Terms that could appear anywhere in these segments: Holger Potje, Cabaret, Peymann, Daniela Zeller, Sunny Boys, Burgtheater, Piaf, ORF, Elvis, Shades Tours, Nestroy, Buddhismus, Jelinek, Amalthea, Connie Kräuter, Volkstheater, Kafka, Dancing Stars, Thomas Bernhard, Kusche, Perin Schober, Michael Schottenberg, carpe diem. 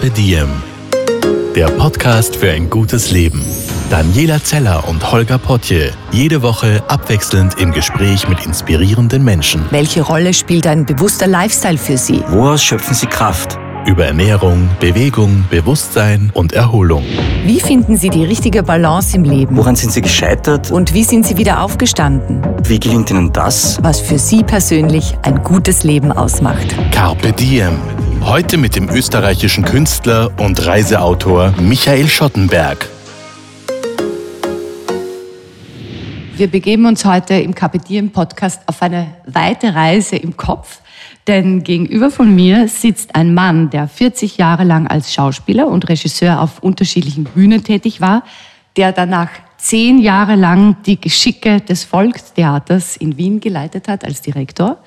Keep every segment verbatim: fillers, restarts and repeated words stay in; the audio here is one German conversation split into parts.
Carpe Diem, der Podcast für ein gutes Leben. Daniela Zeller und Holger Potje. Jede Woche abwechselnd im Gespräch mit inspirierenden Menschen. Welche Rolle spielt ein bewusster Lifestyle für Sie? Woraus schöpfen Sie Kraft? Über Ernährung, Bewegung, Bewusstsein und Erholung. Wie finden Sie die richtige Balance im Leben? Woran sind Sie gescheitert? Und wie sind Sie wieder aufgestanden? Wie gelingt Ihnen das? Was für Sie persönlich ein gutes Leben ausmacht. Carpe Diem. Heute mit dem österreichischen Künstler und Reiseautor Michael Schottenberg. Wir begeben uns heute im Carpe Diem Podcast auf eine weite Reise im Kopf. Denn gegenüber von mir sitzt ein Mann, der vierzig Jahre lang als Schauspieler und Regisseur auf unterschiedlichen Bühnen tätig war, der danach zehn Jahre lang die Geschicke des Volkstheaters in Wien geleitet hat als Direktor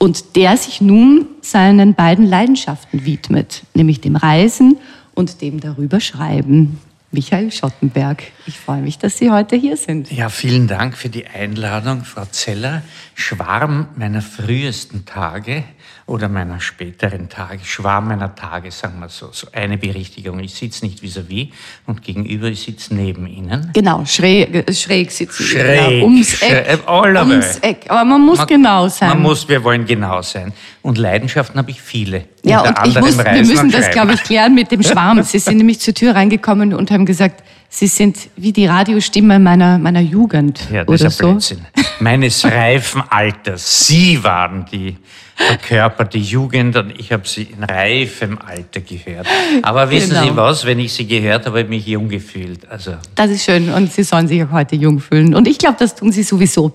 und der sich nun seinen beiden Leidenschaften widmet, nämlich dem Reisen und dem Darüberschreiben. Michael Schottenberg, ich freue mich, dass Sie heute hier sind. Ja, vielen Dank für die Einladung, Frau Zeller. Schwarm meiner frühesten Tage oder meiner späteren Tage, Schwarm meiner Tage, sagen wir so. So eine Berichtigung, ich sitze nicht vis-à-vis und gegenüber, ich sitze neben Ihnen. Genau, schräg, schräg sitzen Sie. Schräg, genau, ums Eck, schräg, ums Eck. Aber man muss man, genau sein. Man muss, wir wollen genau sein. Und Leidenschaften habe ich viele. Ja, unter und ich muss, wir müssen das, glaube ich, klären mit dem Schwarm. Sie sind nämlich zur Tür reingekommen und haben haben gesagt, Sie sind wie die Radiostimme meiner, meiner Jugend. Ja, das oder ist ein so. Blödsinn. Meines reifen Alters. Sie waren die verkörperte Jugend und ich habe sie in reifem Alter gehört. Aber wissen genau. Sie was, wenn ich sie gehört habe, habe ich mich jung gefühlt. Also. Das ist schön und Sie sollen sich auch heute jung fühlen. Und ich glaube, das tun Sie sowieso.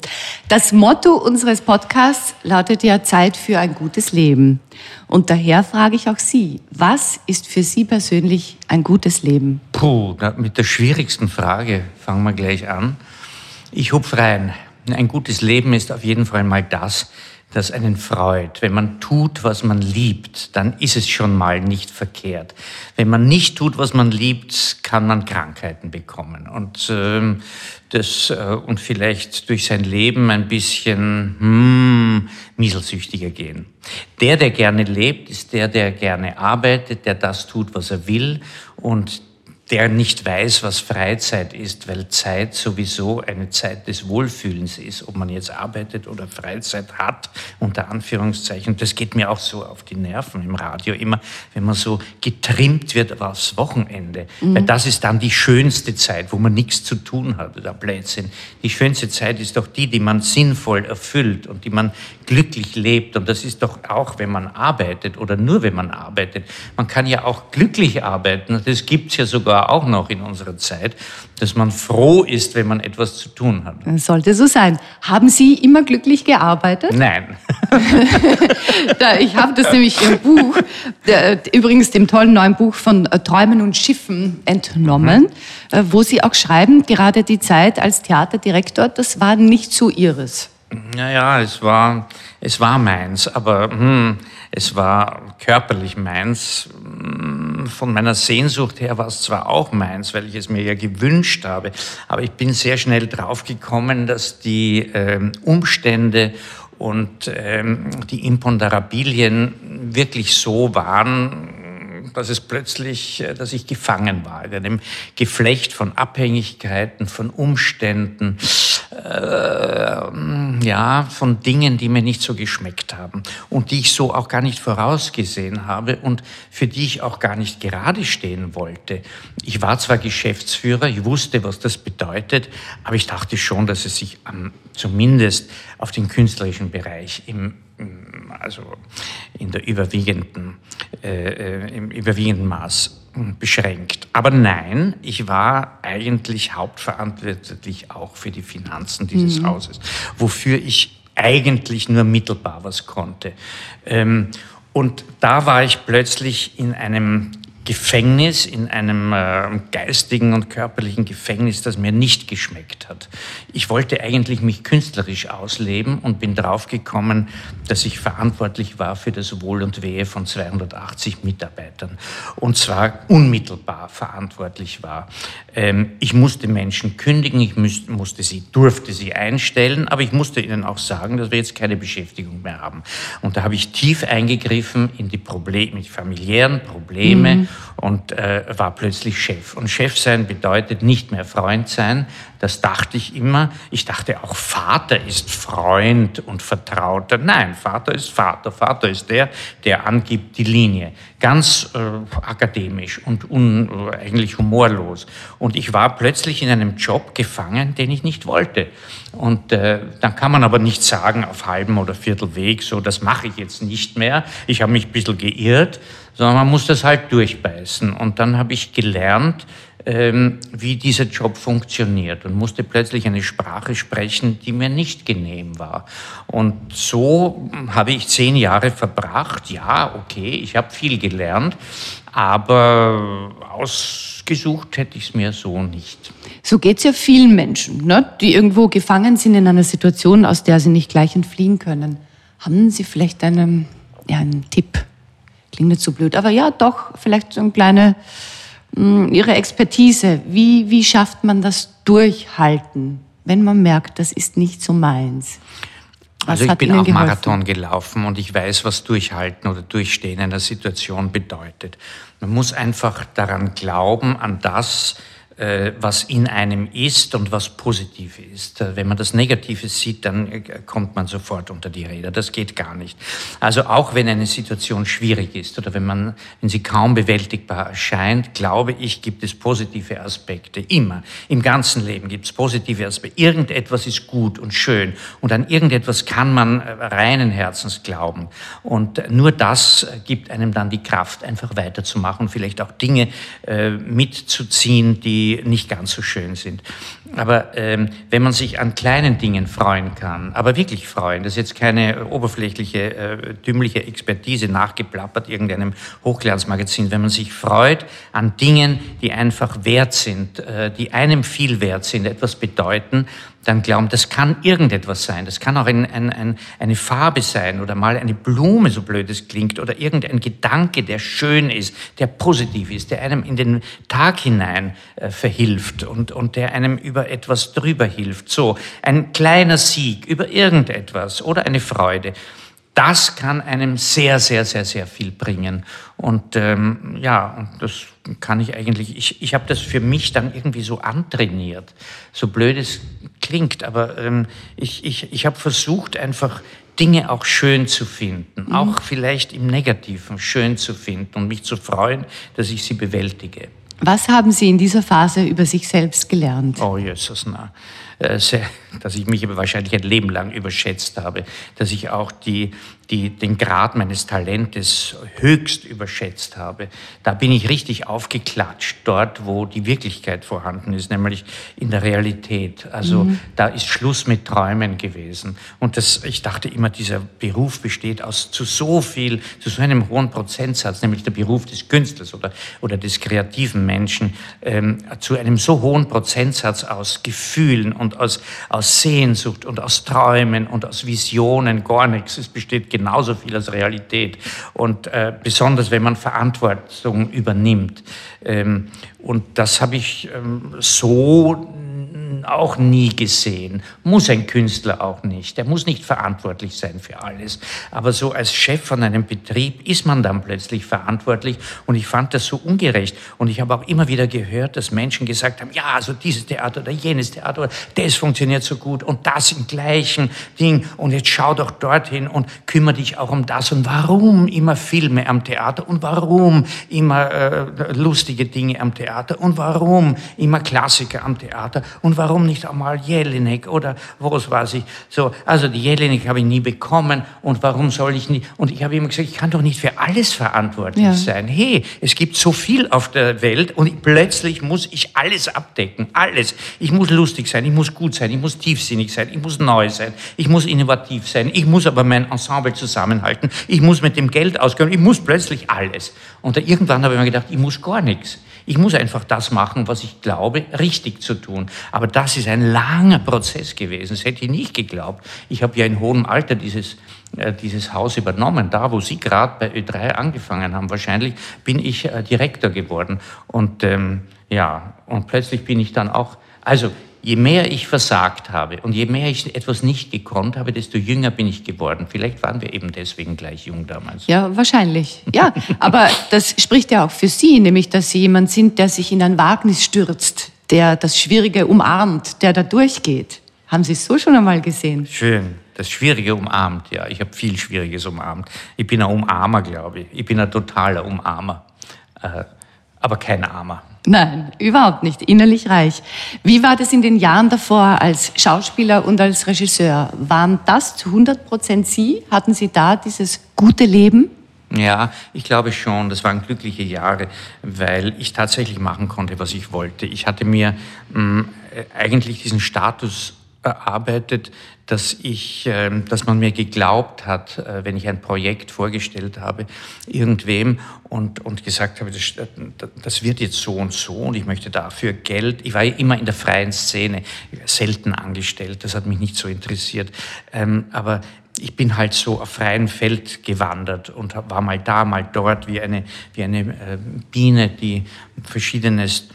Das Motto unseres Podcasts lautet ja Zeit für ein gutes Leben. Und daher frage ich auch Sie, was ist für Sie persönlich ein gutes Leben? Puh, mit der schwierigsten Frage fangen wir gleich an. Ich hupf rein. Ein gutes Leben ist auf jeden Fall mal das, das einen freut. Wenn man tut, was man liebt, dann ist es schon mal nicht verkehrt. Wenn man nicht tut, was man liebt, kann man Krankheiten bekommen. Und, äh, das, äh, und vielleicht durch sein Leben ein bisschen hmm, mieselsüchtiger gehen. Der, der gerne lebt, ist der, der gerne arbeitet, der das tut, was er will und der nicht weiß, was Freizeit ist, weil Zeit sowieso eine Zeit des Wohlfühlens ist, ob man jetzt arbeitet oder Freizeit hat, unter Anführungszeichen. Das geht mir auch so auf die Nerven im Radio immer, wenn man so getrimmt wird aufs Wochenende. Mhm. Weil das ist dann die schönste Zeit, wo man nichts zu tun hat oder Blödsinn. Die schönste Zeit ist doch die, die man sinnvoll erfüllt und die man glücklich lebt. Und das ist doch auch, wenn man arbeitet oder nur, wenn man arbeitet. Man kann ja auch glücklich arbeiten. Das gibt's ja sogar auch noch in unserer Zeit, dass man froh ist, wenn man etwas zu tun hat. Das sollte so sein. Haben Sie immer glücklich gearbeitet? Nein. Ich habe das nämlich im Buch, übrigens dem tollen neuen Buch von Träumen und Schiffen entnommen, mhm. wo Sie auch schreiben, gerade die Zeit als Theaterdirektor, das war nicht so Ihres. Naja, es war, es war meins, aber hm, es war körperlich meins. Von meiner Sehnsucht her war es zwar auch meins, weil ich es mir ja gewünscht habe, aber ich bin sehr schnell draufgekommen, dass die ähm, Umstände und ähm, die Imponderabilien wirklich so waren, dass es plötzlich, dass ich gefangen war in einem Geflecht von Abhängigkeiten, von Umständen, äh, ja, von Dingen, die mir nicht so geschmeckt haben und die ich so auch gar nicht vorausgesehen habe und für die ich auch gar nicht gerade stehen wollte. Ich war zwar Geschäftsführer, ich wusste, was das bedeutet, aber ich dachte schon, dass es sich am, zumindest auf den künstlerischen Bereich im also in der überwiegenden, äh, im überwiegenden Maß beschränkt. Aber nein, ich war eigentlich hauptverantwortlich auch für die Finanzen dieses mhm. Hauses, wofür ich eigentlich nur mittelbar was konnte. Ähm, und da war ich plötzlich in einem Gefängnis, in einem äh, geistigen und körperlichen Gefängnis, das mir nicht geschmeckt hat. Ich wollte eigentlich mich künstlerisch ausleben und bin draufgekommen, dass ich verantwortlich war für das Wohl und Wehe von zweihundertachtzig Mitarbeitern. Theatern, und zwar unmittelbar verantwortlich war. Ähm, ich musste Menschen kündigen, ich müß, musste sie, durfte sie einstellen, aber ich musste ihnen auch sagen, dass wir jetzt keine Beschäftigung mehr haben. Und da habe ich tief eingegriffen in die Probleme, die familiären Probleme mhm. und äh, war plötzlich Chef. Und Chef sein bedeutet nicht mehr Freund sein, das dachte ich immer. Ich dachte auch, Vater ist Freund und Vertrauter. Nein, Vater ist Vater. Vater ist der, der angibt die Linie. Ganz äh, akademisch und un, eigentlich humorlos. Und ich war plötzlich in einem Job gefangen, den ich nicht wollte. Und äh, dann kann man aber nicht sagen, auf halbem oder Viertelweg, so, das mache ich jetzt nicht mehr. Ich habe mich ein bisschen geirrt, sondern man muss das halt durchbeißen. Und dann habe ich gelernt, wie dieser Job funktioniert und musste plötzlich eine Sprache sprechen, die mir nicht genehm war. Und so habe ich zehn Jahre verbracht. Ja, okay, ich habe viel gelernt, aber ausgesucht hätte ich es mir so nicht. So geht es ja vielen Menschen, ne? Die irgendwo gefangen sind in einer Situation, aus der sie nicht gleich entfliehen können. Haben Sie vielleicht einen, ja, einen Tipp? Klingt nicht so blöd, aber ja, doch, vielleicht so ein kleiner... Ihre Expertise, wie, wie schafft man das Durchhalten, wenn man merkt, das ist nicht so meins? Was also ich bin auch Marathon gelaufen und ich weiß, was Durchhalten oder Durchstehen einer Situation bedeutet. Man muss einfach daran glauben, an das, was in einem ist und was positiv ist. Wenn man das Negative sieht, dann kommt man sofort unter die Räder. Das geht gar nicht. Also auch wenn eine Situation schwierig ist oder wenn man, wenn sie kaum bewältigbar erscheint, glaube ich, gibt es positive Aspekte. Immer. Im ganzen Leben gibt es positive Aspekte. Irgendetwas ist gut und schön und an irgendetwas kann man reinen Herzens glauben. Und nur das gibt einem dann die Kraft, einfach weiterzumachen und vielleicht auch Dinge äh, mitzuziehen, die die nicht ganz so schön sind. Aber ähm, wenn man sich an kleinen Dingen freuen kann, aber wirklich freuen, das ist jetzt keine oberflächliche, äh, dümmliche Expertise nachgeplappert irgendeinem Hochglanzmagazin, wenn man sich freut an Dingen, die einfach wert sind, äh, die einem viel wert sind, etwas bedeuten, dann glauben, das kann irgendetwas sein, das kann auch ein, ein, ein, eine Farbe sein oder mal eine Blume, so blöd es klingt, oder irgendein Gedanke, der schön ist, der positiv ist, der einem in den Tag hinein äh, verhilft und, und der einem über etwas drüber hilft. So, ein kleiner Sieg über irgendetwas oder eine Freude, das kann einem sehr, sehr, sehr, sehr viel bringen. Und ähm, ja, und das kann ich eigentlich, ich, ich habe das für mich dann irgendwie so antrainiert, so blöd es klingt, aber ähm, ich, ich, ich habe versucht, einfach Dinge auch schön zu finden, mhm. auch vielleicht im Negativen schön zu finden und mich zu freuen, dass ich sie bewältige. Was haben Sie in dieser Phase über sich selbst gelernt? Oh, Jesus, na. Dass ich mich wahrscheinlich ein Leben lang überschätzt habe, dass ich auch die, die, den Grad meines Talentes höchst überschätzt habe. Da bin ich richtig aufgeklatscht, dort, wo die Wirklichkeit vorhanden ist, nämlich in der Realität. Also mhm. da ist Schluss mit Träumen gewesen. Und das, ich dachte immer, dieser Beruf besteht aus zu so viel, zu so einem hohen Prozentsatz, nämlich der Beruf des Künstlers oder, oder des kreativen Menschen, ähm, zu einem so hohen Prozentsatz aus Gefühlen und Und aus, aus Sehnsucht und aus Träumen und aus Visionen, gar nichts. Es besteht genauso viel als Realität. Und äh, besonders, wenn man Verantwortung übernimmt. Ähm, und das habe ich ähm, so auch nie gesehen. Muss ein Künstler auch nicht. Er muss nicht verantwortlich sein für alles. Aber so als Chef von einem Betrieb ist man dann plötzlich verantwortlich und ich fand das so ungerecht. Und ich habe auch immer wieder gehört, dass Menschen gesagt haben, ja, also dieses Theater oder jenes Theater, das funktioniert so gut und das im gleichen Ding und jetzt schau doch dorthin und kümmere dich auch um das und warum immer Filme am Theater und warum immer äh, lustige Dinge am Theater und warum immer Klassiker am Theater und warum Warum nicht einmal Jelinek oder was weiß ich? So, also die Jelinek habe ich nie bekommen und warum soll ich nicht? Und ich habe immer gesagt, ich kann doch nicht für alles verantwortlich ja. sein. Hey, es gibt so viel auf der Welt und plötzlich muss ich alles abdecken, alles. Ich muss lustig sein, ich muss gut sein, ich muss tiefsinnig sein, ich muss neu sein, ich muss innovativ sein, ich muss aber mein Ensemble zusammenhalten, ich muss mit dem Geld auskommen, ich muss plötzlich alles. Und dann irgendwann habe ich mir gedacht, ich muss gar nichts. Ich muss einfach das machen, was ich glaube, richtig zu tun. Aber das ist ein langer Prozess gewesen. Das hätte ich nicht geglaubt. Ich habe ja in hohem Alter dieses dieses Haus übernommen, da wo Sie gerade bei Ö drei angefangen haben, wahrscheinlich bin ich Direktor geworden. Und ähm, ja, und plötzlich bin ich dann auch, also je mehr ich versagt habe und je mehr ich etwas nicht gekonnt habe, desto jünger bin ich geworden. Vielleicht waren wir eben deswegen gleich jung damals. Ja, wahrscheinlich. Ja, aber das spricht ja auch für Sie, nämlich dass Sie jemand sind, der sich in ein Wagnis stürzt, der das Schwierige umarmt, der da durchgeht. Haben Sie es so schon einmal gesehen? Schön. Das Schwierige umarmt, ja. Ich habe viel Schwieriges umarmt. Ich bin ein Umarmer, glaube ich. Ich bin ein totaler Umarmer. Äh, aber kein Armer. Nein, überhaupt nicht. Innerlich reich. Wie war das in den Jahren davor als Schauspieler und als Regisseur? Waren das zu hundert Prozent Sie? Hatten Sie da dieses gute Leben? Ja, ich glaube schon. Das waren glückliche Jahre, weil ich tatsächlich machen konnte, was ich wollte. Ich hatte mir mh, eigentlich diesen Status erarbeitet, dass ich, dass man mir geglaubt hat, wenn ich ein Projekt vorgestellt habe, irgendwem und, und gesagt habe, das, das wird jetzt so und so und ich möchte dafür Geld. Ich war ja immer in der freien Szene, selten angestellt, das hat mich nicht so interessiert. Aber ich bin halt so auf freiem Feld gewandert und war mal da, mal dort, wie eine, wie eine Biene, die verschiedenes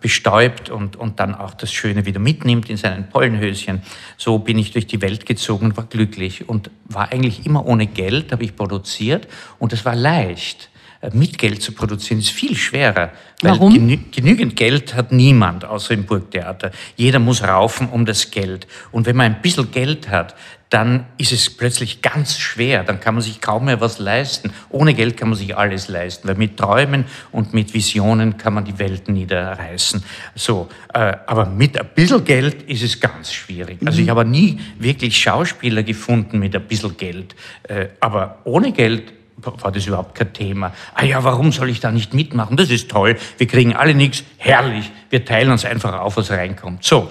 bestäubt und, und dann auch das Schöne wieder mitnimmt in seinen Pollenhöschen. So bin ich durch die Welt gezogen und war glücklich und war eigentlich immer ohne Geld, habe ich produziert und das war leicht. Mit Geld zu produzieren ist viel schwerer. Weil Warum? Genü genügend Geld hat niemand außer im Burgtheater. Jeder muss raufen um das Geld. Und wenn man ein bisschen Geld hat, dann ist es plötzlich ganz schwer. Dann kann man sich kaum mehr was leisten. Ohne Geld kann man sich alles leisten, weil mit Träumen und mit Visionen kann man die Welt niederreißen. So, äh, aber mit ein bisschen Geld ist es ganz schwierig. Also ich habe nie wirklich Schauspieler gefunden mit ein bisschen Geld. Äh, aber ohne Geld war das überhaupt kein Thema. Ah ja, warum soll ich da nicht mitmachen? Das ist toll. Wir kriegen alle nichts. Herrlich. Wir teilen uns einfach auf, was reinkommt. So.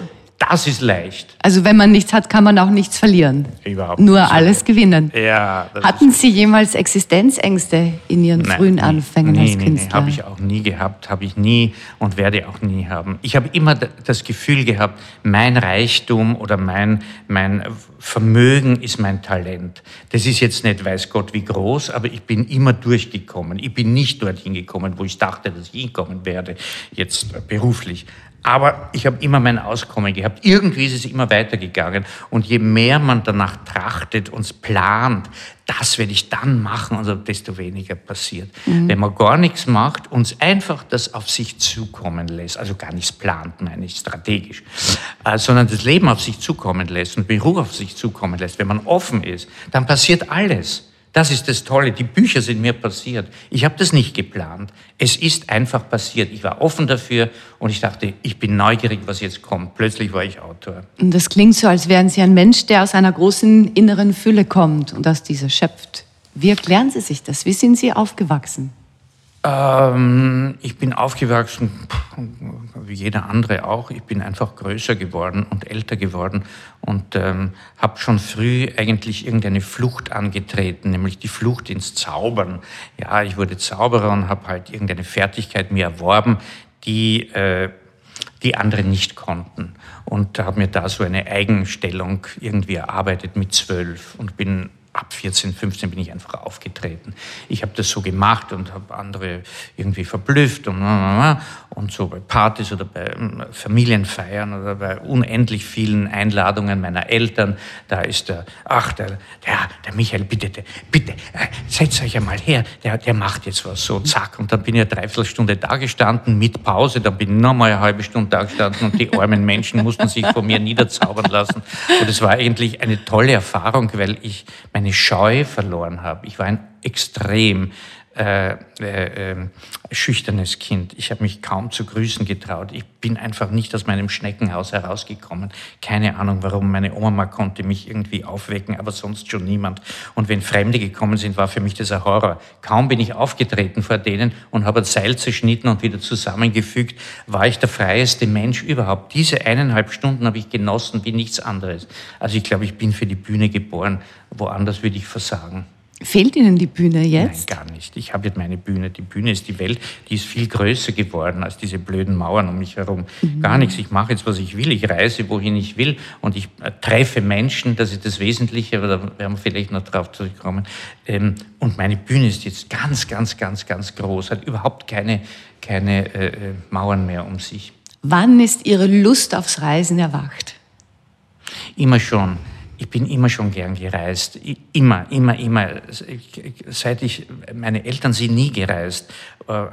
Das ist leicht. Also wenn man nichts hat, kann man auch nichts verlieren. Überhaupt Nur nicht. alles gewinnen. Ja, Hatten Sie jeweils Existenzängste in Ihren Nein, frühen Anfängen nee, als nee, Künstler? Nein, habe ich auch nie gehabt, habe ich nie und werde auch nie haben. Ich habe immer das Gefühl gehabt, mein Reichtum oder mein, mein Vermögen ist mein Talent. Das ist jetzt nicht weiß Gott wie groß, aber ich bin immer durchgekommen. Ich bin nicht dorthin gekommen, wo ich dachte, dass ich hinkommen werde, jetzt beruflich. Aber ich habe immer mein Auskommen gehabt. Irgendwie ist es immer weitergegangen. Und je mehr man danach trachtet und plant, das werde ich dann machen, also desto weniger passiert. Mhm. Wenn man gar nichts macht, uns einfach das auf sich zukommen lässt, also gar nichts plant, meine ich, strategisch, äh, sondern das Leben auf sich zukommen lässt und Beruf auf sich zukommen lässt, wenn man offen ist, dann passiert alles. Das ist das Tolle. Die Bücher sind mir passiert. Ich habe das nicht geplant. Es ist einfach passiert. Ich war offen dafür und ich dachte, ich bin neugierig, was jetzt kommt. Plötzlich war ich Autor. Und das klingt so, als wären Sie ein Mensch, der aus einer großen inneren Fülle kommt und aus dieser schöpft. Wie erklären Sie sich das? Wie sind Sie aufgewachsen? Ähm, ich bin aufgewachsen, wie jeder andere auch. Ich bin einfach größer geworden und älter geworden und ähm, habe schon früh eigentlich irgendeine Flucht angetreten, nämlich die Flucht ins Zaubern. Ja, ich wurde Zauberer und habe halt irgendeine Fertigkeit mir erworben, die äh, die andere nicht konnten. Und habe mir da so eine Eigenstellung irgendwie erarbeitet mit zwölf und bin ab vierzehn, fünfzehn bin ich einfach aufgetreten. Ich habe das so gemacht und habe andere irgendwie verblüfft und, und so bei Partys oder bei Familienfeiern oder bei unendlich vielen Einladungen meiner Eltern. Da ist der, ach, der, der, der Michael, bitte, der, bitte, setzt euch einmal her, der, der macht jetzt was, so, zack. Und dann bin ich eine Dreiviertelstunde da gestanden mit Pause, dann bin ich nochmal eine halbe Stunde da gestanden und die armen Menschen mussten sich von mir niederzaubern lassen. Und es war eigentlich eine tolle Erfahrung, weil ich meine Scheu verloren habe. Ich war ein extrem äh, äh, schüchternes Kind. Ich habe mich kaum zu grüßen getraut. Ich bin einfach nicht aus meinem Schneckenhaus herausgekommen. Keine Ahnung, warum. Meine Oma konnte mich irgendwie aufwecken, aber sonst schon niemand. Und wenn Fremde gekommen sind, war für mich das ein Horror. Kaum bin ich aufgetreten vor denen und habe ein Seil zerschnitten und wieder zusammengefügt, war ich der freieste Mensch überhaupt. Diese eineinhalb Stunden habe ich genossen wie nichts anderes. Also ich glaube, ich bin für die Bühne geboren. Woanders würde ich versagen. Fehlt Ihnen die Bühne jetzt? Nein, gar nicht. Ich habe jetzt meine Bühne. Die Bühne ist die Welt, die ist viel größer geworden als diese blöden Mauern um mich herum. Mhm. Gar nichts. Ich mache jetzt, was ich will. Ich reise, wohin ich will. Und ich treffe Menschen. Das ist das Wesentliche. Aber da werden wir vielleicht noch drauf zurückkommen. Und meine Bühne ist jetzt ganz, ganz, ganz, ganz groß. Hat überhaupt keine, keine äh, Mauern mehr um sich. Wann ist Ihre Lust aufs Reisen erwacht? Immer schon. Ich bin immer schon gern gereist, immer, immer, immer. Seit ich, meine Eltern sind nie gereist.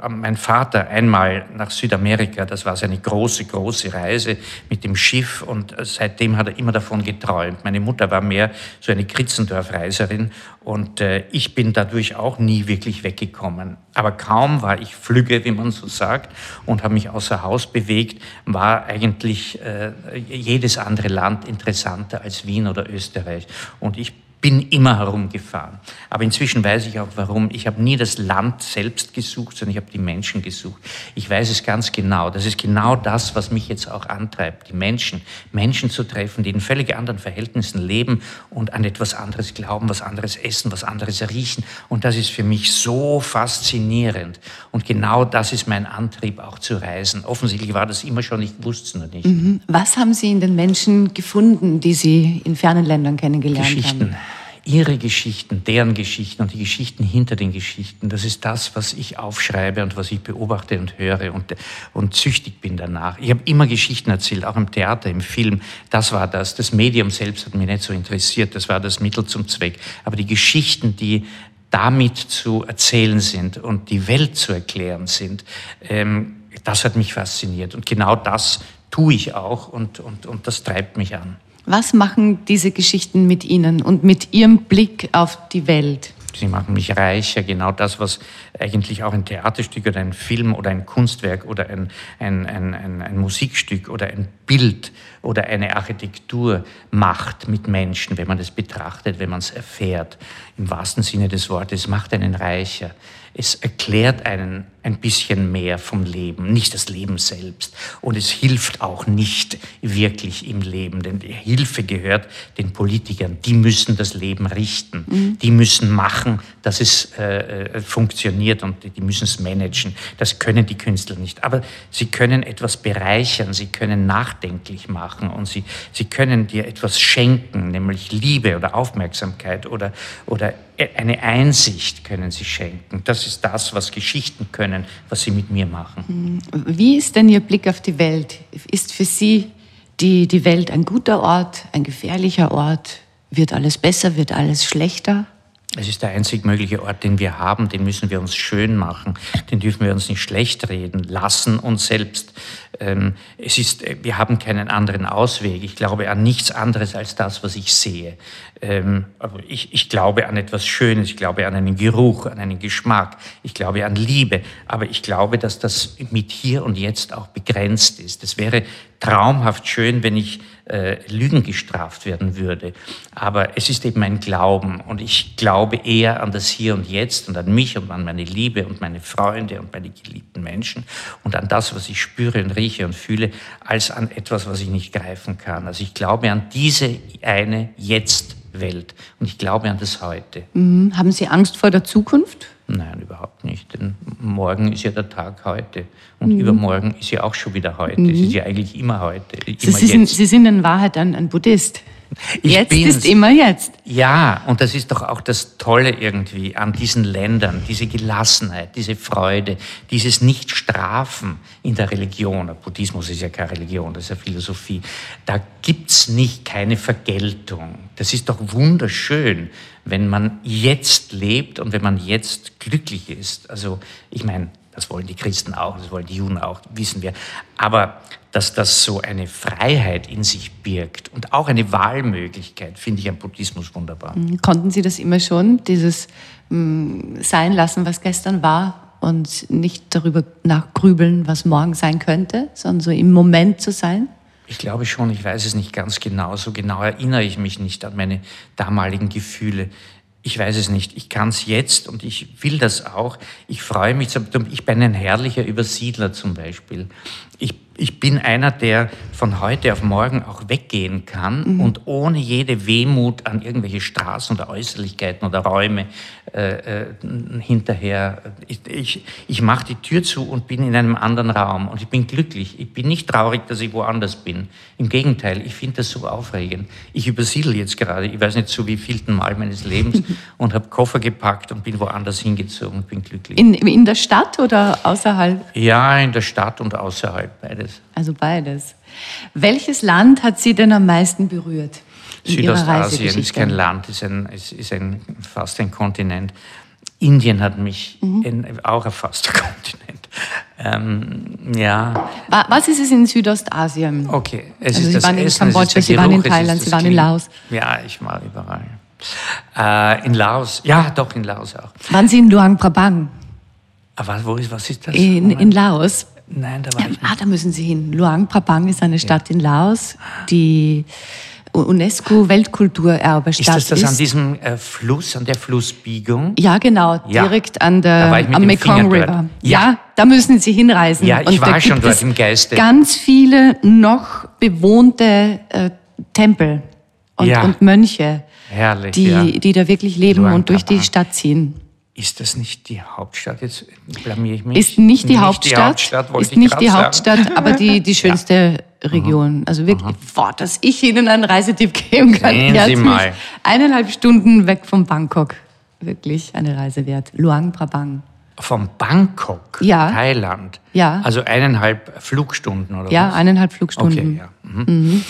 Mein Vater einmal nach Südamerika, das war seine große, große Reise mit dem Schiff und seitdem hat er immer davon geträumt. Meine Mutter war mehr so eine Kritzendorf-Reiserin und ich bin dadurch auch nie wirklich weggekommen. Aber kaum war ich flügge, wie man so sagt, und habe mich außer Haus bewegt, war eigentlich äh, jedes andere Land interessanter als Wien oder Österreich. Und ich bin immer herumgefahren. Aber inzwischen weiß ich auch, warum. Ich habe nie das Land selbst gesucht, sondern ich habe die Menschen gesucht. Ich weiß es ganz genau. Das ist genau das, was mich jetzt auch antreibt. Die Menschen, Menschen zu treffen, die in völlig anderen Verhältnissen leben und an etwas anderes glauben, was anderes essen, was anderes riechen. Und das ist für mich so faszinierend. Und genau das ist mein Antrieb, auch zu reisen. Offensichtlich war das immer schon, ich wusste es noch nicht. Mhm. Was haben Sie in den Menschen gefunden, die Sie in fernen Ländern kennengelernt Geschichten. haben? Ihre Geschichten, deren Geschichten und die Geschichten hinter den Geschichten, das ist das, was ich aufschreibe und was ich beobachte und höre und, und süchtig bin danach. Ich habe immer Geschichten erzählt, auch im Theater, im Film. Das war das. Das Medium selbst hat mich nicht so interessiert. Das war das Mittel zum Zweck. Aber die Geschichten, die damit zu erzählen sind und die Welt zu erklären sind, ähm, das hat mich fasziniert. Und genau das tue ich auch und, und, und das treibt mich an. Was machen diese Geschichten mit Ihnen und mit Ihrem Blick auf die Welt? Sie machen mich reicher, genau das, was eigentlich auch ein Theaterstück oder ein Film oder ein Kunstwerk oder ein, ein, ein, ein, ein Musikstück oder ein Bild oder eine Architektur macht mit Menschen, wenn man das betrachtet, wenn man es erfährt. Im wahrsten Sinne des Wortes macht einen reicher. Es erklärt einen ein bisschen mehr vom Leben, nicht das Leben selbst. Und es hilft auch nicht wirklich im Leben, denn die Hilfe gehört den Politikern. Die müssen das Leben richten, mhm. die müssen machen, dass es äh, funktioniert und die müssen es managen. Das können die Künstler nicht. Aber sie können etwas bereichern, sie können nachdenklich machen und sie, sie können dir etwas schenken, nämlich Liebe oder Aufmerksamkeit oder, oder eine Einsicht können sie schenken. Das ist das, was Geschichten können, was sie mit mir machen. Wie ist denn Ihr Blick auf die Welt? Ist für Sie die, die Welt ein guter Ort, ein gefährlicher Ort? Wird alles besser, wird alles schlechter? Es ist der einzig mögliche Ort, den wir haben, den müssen wir uns schön machen, den dürfen wir uns nicht schlecht reden lassen uns selbst. Es ist, wir haben keinen anderen Ausweg. Ich glaube an nichts anderes als das, was ich sehe. Ich, ich glaube an etwas Schönes, ich glaube an einen Geruch, an einen Geschmack, ich glaube an Liebe, aber ich glaube, dass das mit hier und jetzt auch begrenzt ist. Es wäre traumhaft schön, wenn ich äh, Lügen gestraft werden würde, aber es ist eben mein Glauben und ich glaube eher an das Hier und Jetzt und an mich und an meine Liebe und meine Freunde und meine geliebten Menschen und an das, was ich spüre und rieche und fühle, als an etwas, was ich nicht greifen kann. Also ich glaube an diese eine Jetzt-Welt und ich glaube an das Heute. Mhm. Haben Sie Angst vor der Zukunft? Nein, überhaupt nicht, denn morgen ist ja der Tag heute und mhm. übermorgen ist ja auch schon wieder heute. Mhm. Es ist ja eigentlich immer heute, immer Sie, Sie, sind, Sie sind in Wahrheit ein, ein Buddhist. Ich jetzt bin's. Ist immer jetzt. Ja, und das ist doch auch das Tolle irgendwie an diesen Ländern, diese Gelassenheit, diese Freude, dieses Nicht-Strafen in der Religion. Der Buddhismus ist ja keine Religion, das ist ja Philosophie. Da gibt's nicht keine Vergeltung. Das ist doch wunderschön, wenn man jetzt lebt und wenn man jetzt glücklich ist. Also ich meine, das wollen die Christen auch, das wollen die Juden auch, wissen wir. Aber dass das so eine Freiheit in sich birgt und auch eine Wahlmöglichkeit, finde ich am Buddhismus wunderbar. Konnten Sie das immer schon, dieses mh, sein lassen, was gestern war und nicht darüber nachgrübeln, was morgen sein könnte, sondern so im Moment zu sein? Ich glaube schon, ich weiß es nicht ganz genau. So genau erinnere ich mich nicht an meine damaligen Gefühle. Ich weiß es nicht. Ich kann es jetzt und ich will das auch. Ich freue mich. Ich bin ein herrlicher Übersiedler zum Beispiel. Ich ich bin einer, der von heute auf morgen auch weggehen kann mhm. und ohne jede Wehmut an irgendwelche Straßen oder Äußerlichkeiten oder Räume äh, äh, hinterher. Ich, ich, ich mache die Tür zu und bin in einem anderen Raum und ich bin glücklich. Ich bin nicht traurig, dass ich woanders bin. Im Gegenteil, ich finde das so aufregend. Ich übersiedle jetzt gerade, ich weiß nicht zu wievielten Mal meines Lebens und habe Koffer gepackt und bin woanders hingezogen und bin glücklich. In, in der Stadt oder außerhalb? Ja, in der Stadt und außerhalb, beides. Also beides. Welches Land hat Sie denn am meisten berührt? Südostasien ist kein Land, ist, ein, ist, ist ein, fast ein Kontinent. Indien hat mich mhm. in, auch ein fast Kontinent. Ähm, ja. Was ist es in Südostasien? Okay, es also ist Sie das waren Essen, in Kambodscha, Sie Geruch, waren in Thailand, Sie waren in Laos. Ja, ich war überall. Äh, in Laos, ja, doch in Laos auch. Waren Sie in Luang Prabang? Aber wo ist, was ist das? In, in Laos. Nein, da war ja, ich nicht. Ah, da müssen Sie hin. Luang Prabang ist eine Stadt ja. in Laos, die UNESCO-Weltkulturerbe-Stadt ist. Das das ist. An diesem äh, Fluss, an der Flussbiegung? Ja, genau, ja. direkt an der, am Mekong River. Ja. ja, da müssen Sie hinreisen. Ja, ich Und war da schon dort im Geiste. Ganz viele noch bewohnte äh, Tempel. Und, ja. und Mönche, Herrlich, die, ja. die da wirklich leben Luang und durch Prabang. Die Stadt ziehen. Ist das nicht die Hauptstadt? Jetzt blamiere ich mich. Ist nicht die nicht Hauptstadt, die Hauptstadt ist nicht die sagen. Hauptstadt, aber die, die schönste ja. Region. Also wirklich, mhm. boah, dass ich Ihnen einen Reisetipp geben kann. Sehen Sie mal. Eineinhalb Stunden weg von Bangkok. Wirklich eine Reise wert. Luang Prabang. Von Bangkok? Ja. Thailand? Ja. Also eineinhalb Flugstunden oder ja, was? Ja, eineinhalb Flugstunden. Okay, ja. Mhm. Mhm.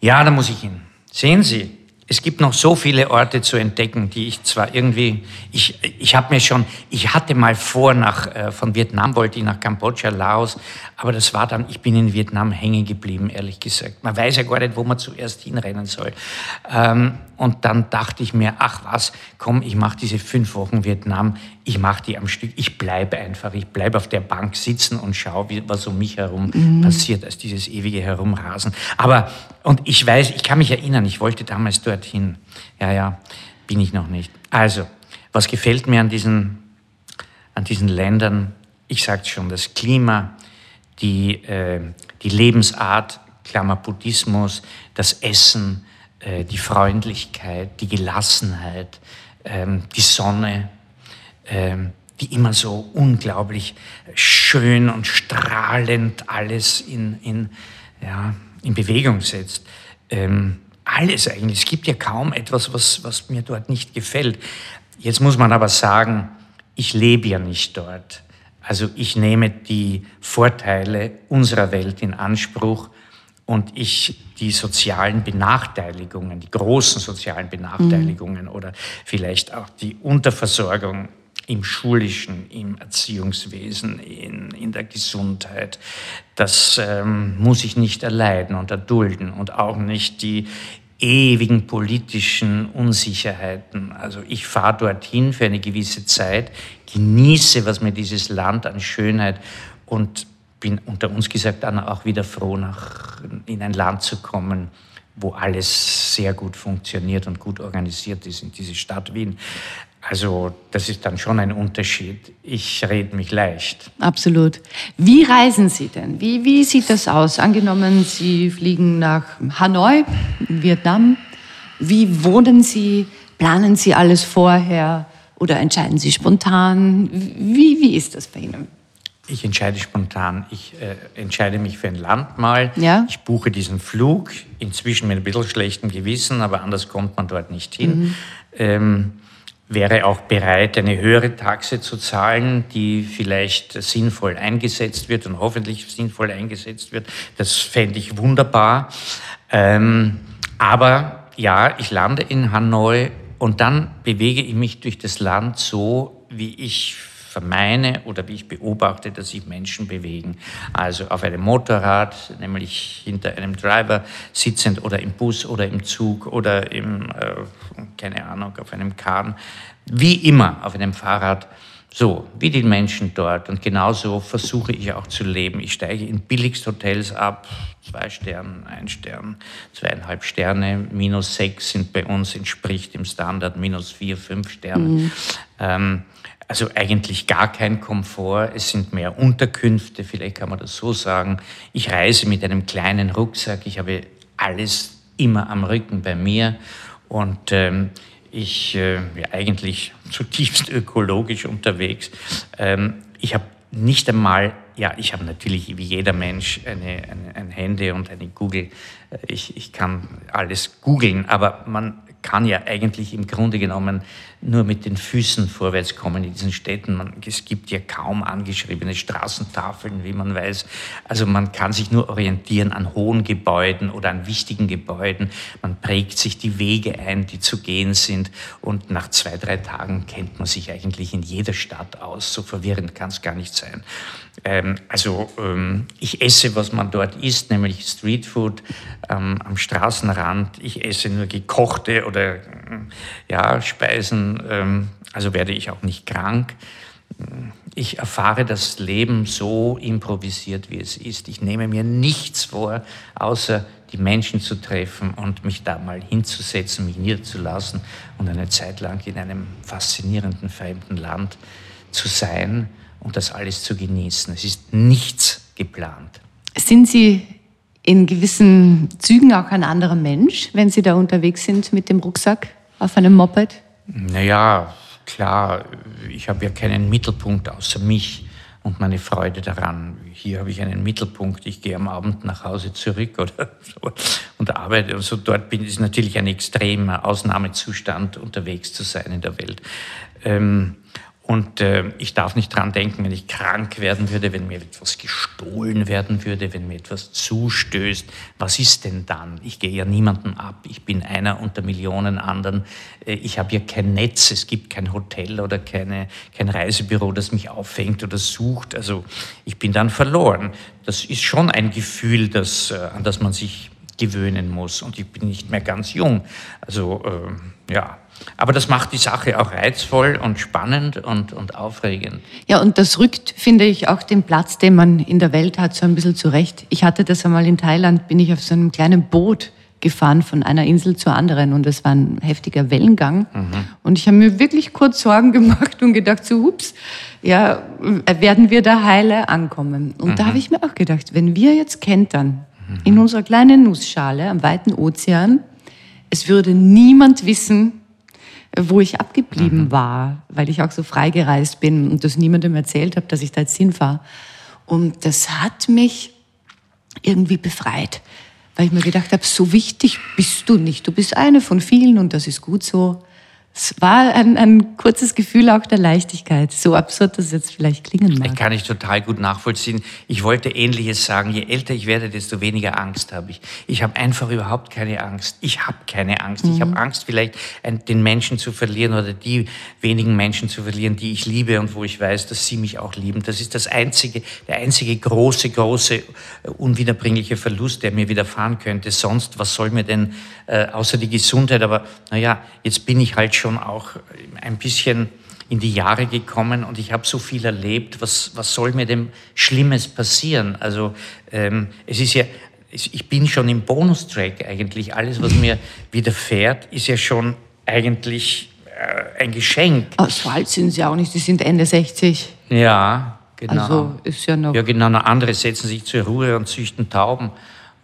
ja, da muss ich hin. Sehen Sie, es gibt noch so viele Orte zu entdecken, die ich zwar irgendwie, ich, ich habe mir schon, ich hatte mal vor, nach, äh, von Vietnam wollte ich nach Kambodscha, Laos, aber das war dann, ich bin in Vietnam hängen geblieben, ehrlich gesagt. Man weiß ja gar nicht, wo man zuerst hinrennen soll. Ähm, und dann dachte ich mir, ach was, komm, ich mache diese fünf Wochen Vietnam, ich mache die am Stück, ich bleibe einfach, ich bleibe auf der Bank sitzen und schaue, was um mich herum mhm. passiert, als dieses ewige Herumrasen. Aber, und ich weiß, ich kann mich erinnern, ich wollte damals dorthin. Ja, ja, bin ich noch nicht. Also, was gefällt mir an diesen, an diesen Ländern? Ich sag's schon, das Klima, die, äh, die Lebensart, Klammer Buddhismus, das Essen, äh, die Freundlichkeit, die Gelassenheit, äh, die Sonne, die immer so unglaublich schön und strahlend alles in, in, ja, in Bewegung setzt. Ähm, alles eigentlich. Es gibt ja kaum etwas, was, was mir dort nicht gefällt. Jetzt muss man aber sagen, ich lebe ja nicht dort. Also ich nehme die Vorteile unserer Welt in Anspruch und ich die sozialen Benachteiligungen, die großen sozialen Benachteiligungen mhm. oder vielleicht auch die Unterversorgung im Schulischen, im Erziehungswesen, in, in der Gesundheit. Das ähm, muss ich nicht erleiden und erdulden und auch nicht die ewigen politischen Unsicherheiten. Also ich fahre dorthin für eine gewisse Zeit, genieße, was mir dieses Land an Schönheit und bin unter uns gesagt dann auch wieder froh, nach, in ein Land zu kommen, wo alles sehr gut funktioniert und gut organisiert ist, in diese Stadt Wien. Also das ist dann schon ein Unterschied. Ich rede mich leicht. Absolut. Wie reisen Sie denn? Wie, wie sieht das aus? Angenommen, Sie fliegen nach Hanoi, Vietnam. Wie wohnen Sie? Planen Sie alles vorher oder entscheiden Sie spontan? Wie, wie ist das bei Ihnen? Ich entscheide spontan. Ich äh, entscheide mich für ein Land mal. Ja. Ich buche diesen Flug. Inzwischen mit ein bisschen schlechtem Gewissen, aber anders kommt man dort nicht hin. Mhm. Ähm, wäre auch bereit, eine höhere Taxe zu zahlen, die vielleicht sinnvoll eingesetzt wird und hoffentlich sinnvoll eingesetzt wird. Das fände ich wunderbar. Ähm, aber ja, ich lande in Hanoi und dann bewege ich mich durch das Land so, wie ich vermeine oder wie ich beobachte, dass sich Menschen bewegen. Also auf einem Motorrad, nämlich hinter einem Driver sitzend oder im Bus oder im Zug oder im, äh, keine Ahnung, auf einem Kahn, wie immer auf einem Fahrrad, so wie die Menschen dort. Und genauso versuche ich auch zu leben. Ich steige in Billigsthotels ab, zwei Sterne, ein Stern, zweieinhalb Sterne, minus sechs sind bei uns, entspricht im Standard minus vier, fünf Sterne. Mhm. Ähm, Also eigentlich gar kein Komfort, es sind mehr Unterkünfte, vielleicht kann man das so sagen. Ich reise mit einem kleinen Rucksack, ich habe alles immer am Rücken bei mir und ähm, ich äh, ja, eigentlich zutiefst ökologisch unterwegs. Ähm, ich habe nicht einmal, ja, ich habe natürlich wie jeder Mensch eine, eine, ein Handy und eine Google. Ich, ich kann alles googeln, aber man kann ja eigentlich im Grunde genommen nur mit den Füßen vorwärts kommen in diesen Städten. Man, es gibt ja kaum angeschriebene Straßentafeln, wie man weiß. Also man kann sich nur orientieren an hohen Gebäuden oder an wichtigen Gebäuden. Man prägt sich die Wege ein, die zu gehen sind. Und nach zwei, drei Tagen kennt man sich eigentlich in jeder Stadt aus. So verwirrend kann es gar nicht sein. Ähm, also ähm, ich esse, was man dort isst, nämlich Streetfood ähm, am Straßenrand. Ich esse nur gekochte oder ja, Speisen, ähm, also werde ich auch nicht krank. Ich erfahre das Leben so improvisiert, wie es ist. Ich nehme mir nichts vor, außer die Menschen zu treffen und mich da mal hinzusetzen, mich niederzulassen und eine Zeit lang in einem faszinierenden, fremden Land zu sein und das alles zu genießen. Es ist nichts geplant. Sind Sie in gewissen Zügen auch ein anderer Mensch, wenn Sie da unterwegs sind mit dem Rucksack auf einem Moped? Naja, klar, ich habe ja keinen Mittelpunkt außer mich und meine Freude daran. Hier habe ich einen Mittelpunkt, ich gehe am Abend nach Hause zurück oder so und arbeite. Also dort bin ich natürlich ein extremer Ausnahmezustand, unterwegs zu sein in der Welt. Ähm, Und äh, ich darf nicht dran denken, wenn ich krank werden würde, wenn mir etwas gestohlen werden würde, wenn mir etwas zustößt. Was ist denn dann? Ich gehe ja niemandem ab. Ich bin einer unter Millionen anderen. Ich habe ja kein Netz. Es gibt kein Hotel oder keine, kein Reisebüro, das mich auffängt oder sucht. Also ich bin dann verloren. Das ist schon ein Gefühl, das, an das man sich gewöhnen muss. Und ich bin nicht mehr ganz jung. Also äh, ja. Aber das macht die Sache auch reizvoll und spannend und, und aufregend. Ja, und das rückt, finde ich, auch den Platz, den man in der Welt hat, so ein bisschen zurecht. Ich hatte das einmal in Thailand, bin ich auf so einem kleinen Boot gefahren von einer Insel zur anderen und es war ein heftiger Wellengang. Mhm. Und ich habe mir wirklich kurz Sorgen gemacht und gedacht, so ups, ja, werden wir da heile ankommen? Und mhm. da habe ich mir auch gedacht, wenn wir jetzt kentern mhm. in unserer kleinen Nussschale am weiten Ozean, es würde niemand wissen, wo ich abgeblieben mhm. war, weil ich auch so frei gereist bin und das niemandem erzählt habe, dass ich da jetzt hinfahre. Und das hat mich irgendwie befreit, weil ich mir gedacht habe, so wichtig bist du nicht. Du bist eine von vielen und das ist gut so. Es war ein, ein kurzes Gefühl auch der Leichtigkeit, so absurd das jetzt vielleicht klingen mag. Das kann ich total gut nachvollziehen. Ich wollte Ähnliches sagen, je älter ich werde, desto weniger Angst habe ich. Ich habe einfach überhaupt keine Angst. Ich habe keine Angst. Mhm. Ich habe Angst, vielleicht den Menschen zu verlieren oder die wenigen Menschen zu verlieren, die ich liebe und wo ich weiß, dass sie mich auch lieben. Das ist das einzige, der einzige große, große, unwiederbringliche Verlust, der mir widerfahren könnte. Sonst, was soll mir denn, äh, außer die Gesundheit, aber naja, jetzt bin ich halt schon schon auch ein bisschen in die Jahre gekommen und ich habe so viel erlebt, was, was soll mir denn Schlimmes passieren? Also ähm, es ist ja, ich bin schon im Bonustrack eigentlich, alles was mir widerfährt, ist ja schon eigentlich äh, ein Geschenk. Aber so alt sind sie auch nicht, sie sind Ende sechzig. Ja, genau. Also ist ja noch... Ja genau, noch andere setzen sich zur Ruhe und züchten Tauben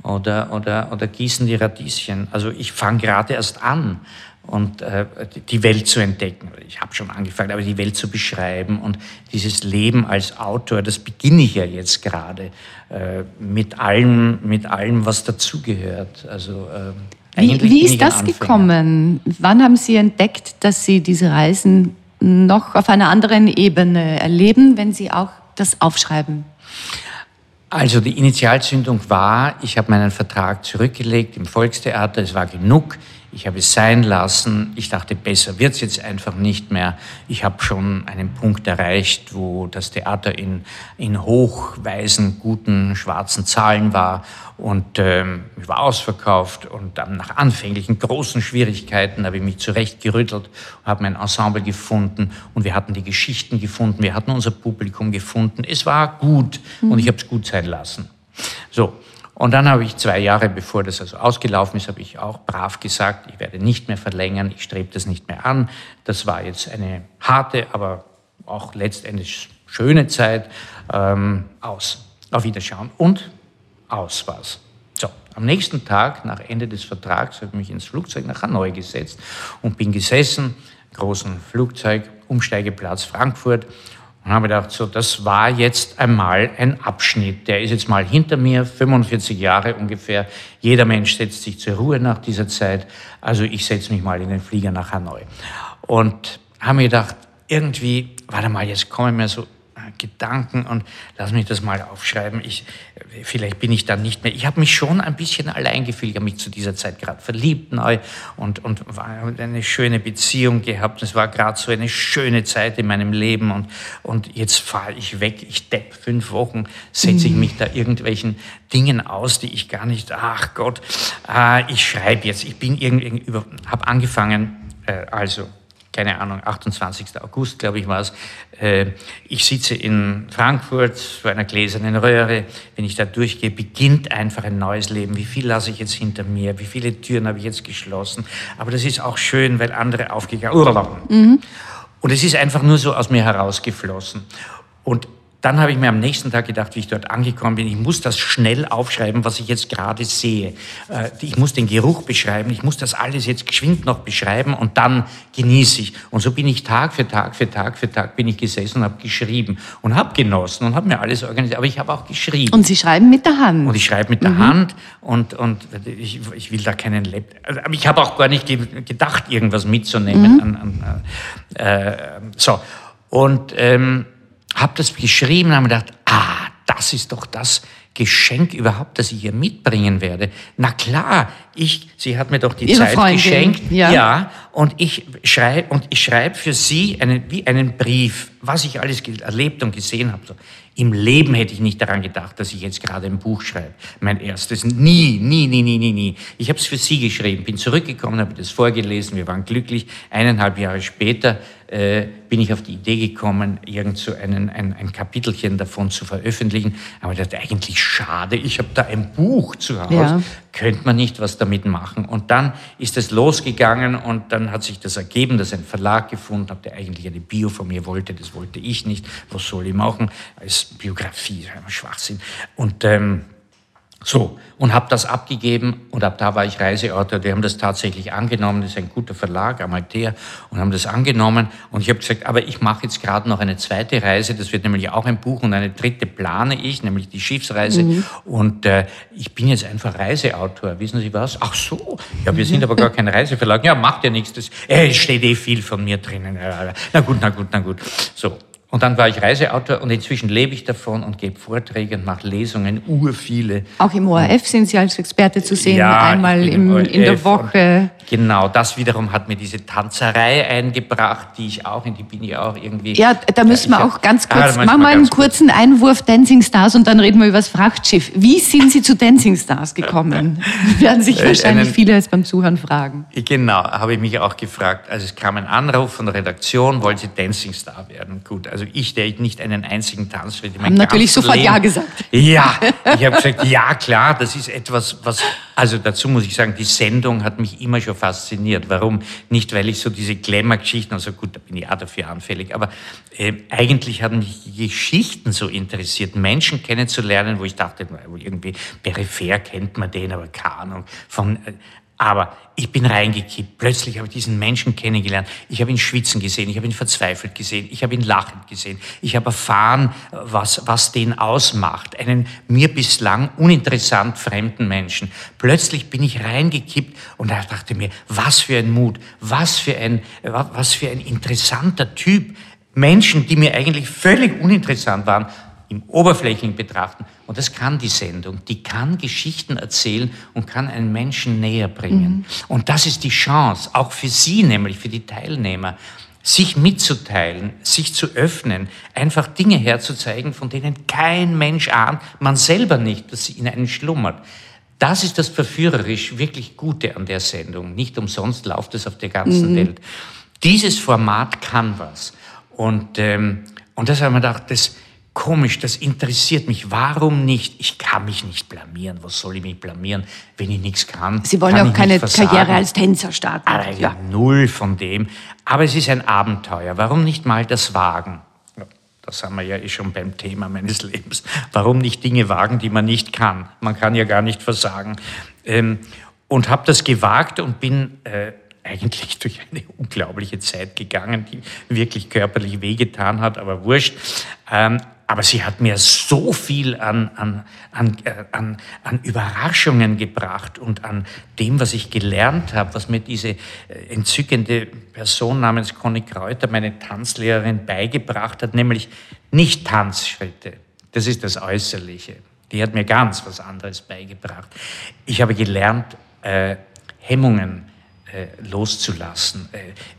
oder, oder, oder gießen die Radieschen. Also ich fange gerade erst an. Und äh, die Welt zu entdecken. Ich habe schon angefangen, aber die Welt zu beschreiben und dieses Leben als Autor, das beginne ich ja jetzt gerade äh, mit allem, mit allem, was dazugehört. Also äh, wie, wie ist das Anfänger. Gekommen? Wann haben Sie entdeckt, dass Sie diese Reisen noch auf einer anderen Ebene erleben, wenn Sie auch das aufschreiben? Also die Initialzündung war, ich habe meinen Vertrag zurückgelegt im Volkstheater, es war genug. Ich habe es sein lassen. Ich dachte, besser wird es jetzt einfach nicht mehr. Ich habe schon einen Punkt erreicht, wo das Theater in, in hochweisen, guten, schwarzen Zahlen war. Und ähm, ich war ausverkauft. Und dann nach anfänglichen großen Schwierigkeiten habe ich mich zurechtgerüttelt und habe mein Ensemble gefunden. Und wir hatten die Geschichten gefunden. Wir hatten unser Publikum gefunden. Es war gut. Mhm. Und ich habe es gut sein lassen. So. Und dann habe ich zwei Jahre, bevor das also ausgelaufen ist, habe ich auch brav gesagt, ich werde nicht mehr verlängern, ich strebe das nicht mehr an. Das war jetzt eine harte, aber auch letztendlich schöne Zeit. Ähm, aus. Auf Wiederschauen. Und aus war's. So, am nächsten Tag, nach Ende des Vertrags, habe ich mich ins Flugzeug nach Hanoi gesetzt und bin gesessen, großen Flugzeug, Umsteigeplatz Frankfurt, und habe gedacht, so, das war jetzt einmal ein Abschnitt, der ist jetzt mal hinter mir, fünfundvierzig Jahre ungefähr, jeder Mensch setzt sich zur Ruhe nach dieser Zeit, also ich setze mich mal in den Flieger nach Hanoi. Und habe mir gedacht, irgendwie, warte mal, jetzt kommen mir so Gedanken und lass mich das mal aufschreiben, ich, vielleicht bin ich dann nicht mehr, ich habe mich schon ein bisschen allein gefühlt, ich habe mich zu dieser Zeit gerade verliebt neu und, und eine schöne Beziehung gehabt, es war gerade so eine schöne Zeit in meinem Leben und, und jetzt fahre ich weg, ich depp, fünf Wochen setze ich mich da irgendwelchen Dingen aus, die ich gar nicht, ach Gott, äh, ich schreibe jetzt, ich bin irgendwie, habe angefangen, äh, also keine Ahnung, achtundzwanzigster August, glaube ich, war es. Ich sitze in Frankfurt bei einer gläsernen Röhre. Wenn ich da durchgehe, beginnt einfach ein neues Leben. Wie viel lasse ich jetzt hinter mir? Wie viele Türen habe ich jetzt geschlossen? Aber das ist auch schön, weil andere aufgegangen sind. Mhm. Und es ist einfach nur so aus mir herausgeflossen. Und dann habe ich mir am nächsten Tag gedacht, wie ich dort angekommen bin, ich muss das schnell aufschreiben, was ich jetzt gerade sehe. Ich muss den Geruch beschreiben, ich muss das alles jetzt geschwind noch beschreiben und dann genieße ich. Und so bin ich Tag für Tag für Tag für Tag bin ich gesessen und habe geschrieben und habe genossen und habe mir alles organisiert, aber ich habe auch geschrieben. Und Sie schreiben mit der Hand. Und ich schreibe mit der mhm. Hand und, und ich, ich will da keinen Laptop. Aber ich habe auch gar nicht gedacht, irgendwas mitzunehmen. Mhm. An, an, äh, so, und... Ähm, habe das geschrieben und habe gedacht, ah, das ist doch das Geschenk überhaupt, das ich ihr mitbringen werde. Na klar, ich, sie hat mir doch die Ihre Zeit Freundin, geschenkt. Ja. ja, und ich schreibe und ich schreibe für sie einen, wie einen Brief, was ich alles erlebt und gesehen habe. So, im Leben hätte ich nicht daran gedacht, dass ich jetzt gerade ein Buch schreibe. Mein erstes, nie, nie, nie, nie, nie, nie. Ich habe es für sie geschrieben, bin zurückgekommen, habe das vorgelesen, wir waren glücklich. Eineinhalb Jahre später äh, bin ich auf die Idee gekommen, irgend so einen, ein, ein Kapitelchen davon zu veröffentlichen. Aber das ist eigentlich schade, ich habe da ein Buch zu Hause. Ja. Könnte man nicht was damit machen? Und dann ist es losgegangen und dann hat sich das ergeben, dass ein Verlag gefunden hat, der eigentlich eine Bio von mir wollte. Das wollte ich nicht. Was soll ich machen? Als Biografie, Schwachsinn. Und ähm, so, und habe das abgegeben und ab da war ich Reiseautor. Die haben das tatsächlich angenommen. Das ist ein guter Verlag, Amalthea, und haben das angenommen. Und ich habe gesagt, aber ich mache jetzt gerade noch eine zweite Reise. Das wird nämlich auch ein Buch und eine dritte plane ich, nämlich die Schiffsreise. Mhm. Und äh, ich bin jetzt einfach Reiseautor. Wissen Sie was? Ach so, ja, wir sind aber gar kein Reiseverlag. Ja, macht ja nichts. Es äh, steht eh viel von mir drinnen. Na gut, na gut, na gut. So. Und dann war ich Reiseautor und inzwischen lebe ich davon und gebe Vorträge und mache Lesungen, urviele. Auch im O R F sind Sie als Experte zu sehen, ja, einmal im, in der Woche. Genau, das wiederum hat mir diese Tanzerei eingebracht, die ich auch, in die bin ich auch irgendwie... Ja, da müssen wir auch ganz kurz, ah, machen wir einen kurzen kurz. Einwurf Dancing Stars und dann reden wir über das Frachtschiff. Wie sind Sie zu Dancing Stars gekommen? Werden sich wahrscheinlich einen, viele jetzt beim Zuhören fragen. Genau, habe ich mich auch gefragt. Also es kam ein Anruf von der Redaktion, wollen Sie Dancing Star werden? Gut, also Also ich, der ich nicht einen einzigen Tanzschritt in meinem ganzen Leben... natürlich sofort Ja gesagt. Ja, ich habe gesagt, ja klar, das ist etwas, was... Also dazu muss ich sagen, die Sendung hat mich immer schon fasziniert. Warum? Nicht, weil ich so diese Glamour-Geschichten... Also gut, da bin ich auch dafür anfällig. Aber äh, eigentlich haben mich die Geschichten so interessiert, Menschen kennenzulernen, wo ich dachte, irgendwie peripher kennt man den, aber keine Ahnung von... Äh, Aber ich bin reingekippt. Plötzlich habe ich diesen Menschen kennengelernt. Ich habe ihn schwitzen gesehen. Ich habe ihn verzweifelt gesehen. Ich habe ihn lachend gesehen. Ich habe erfahren, was, was den ausmacht. Einen mir bislang uninteressant fremden Menschen. Plötzlich bin ich reingekippt und da dachte mir, was für ein Mut, was für ein, was für ein interessanter Typ. Menschen, die mir eigentlich völlig uninteressant waren, im Oberflächlichen betrachten. Und das kann die Sendung. Die kann Geschichten erzählen und kann einen Menschen näher bringen. Mhm. Und das ist die Chance, auch für Sie nämlich, für die Teilnehmer, sich mitzuteilen, sich zu öffnen, einfach Dinge herzuzeigen, von denen kein Mensch ahnt, man selber nicht, dass sie in einem schlummert. Das ist das verführerisch wirklich Gute an der Sendung. Nicht umsonst läuft es auf der ganzen mhm. Welt. Dieses Format kann was. Und, ähm, und das haben wir gedacht, das... Komisch, das interessiert mich. Warum nicht? Ich kann mich nicht blamieren. Was soll ich mich blamieren, wenn ich nichts kann? Sie wollen auch keine Karriere als Tänzer starten. Also ja. Null von dem. Aber es ist ein Abenteuer. Warum nicht mal das wagen? Da sind wir ja eh schon beim Thema meines Lebens. Warum nicht Dinge wagen, die man nicht kann? Man kann ja gar nicht versagen. Ähm, und habe das gewagt und bin äh, eigentlich durch eine unglaubliche Zeit gegangen, die wirklich körperlich wehgetan hat, aber wurscht. Ähm, aber sie hat mir so viel an, an, an, an, an Überraschungen gebracht und an dem, was ich gelernt habe, was mir diese entzückende Person namens Connie Kräuter, meine Tanzlehrerin, beigebracht hat, nämlich nicht Tanzschritte. Das ist das Äußerliche. Die hat mir ganz was anderes beigebracht. Ich habe gelernt, äh, Hemmungen loszulassen,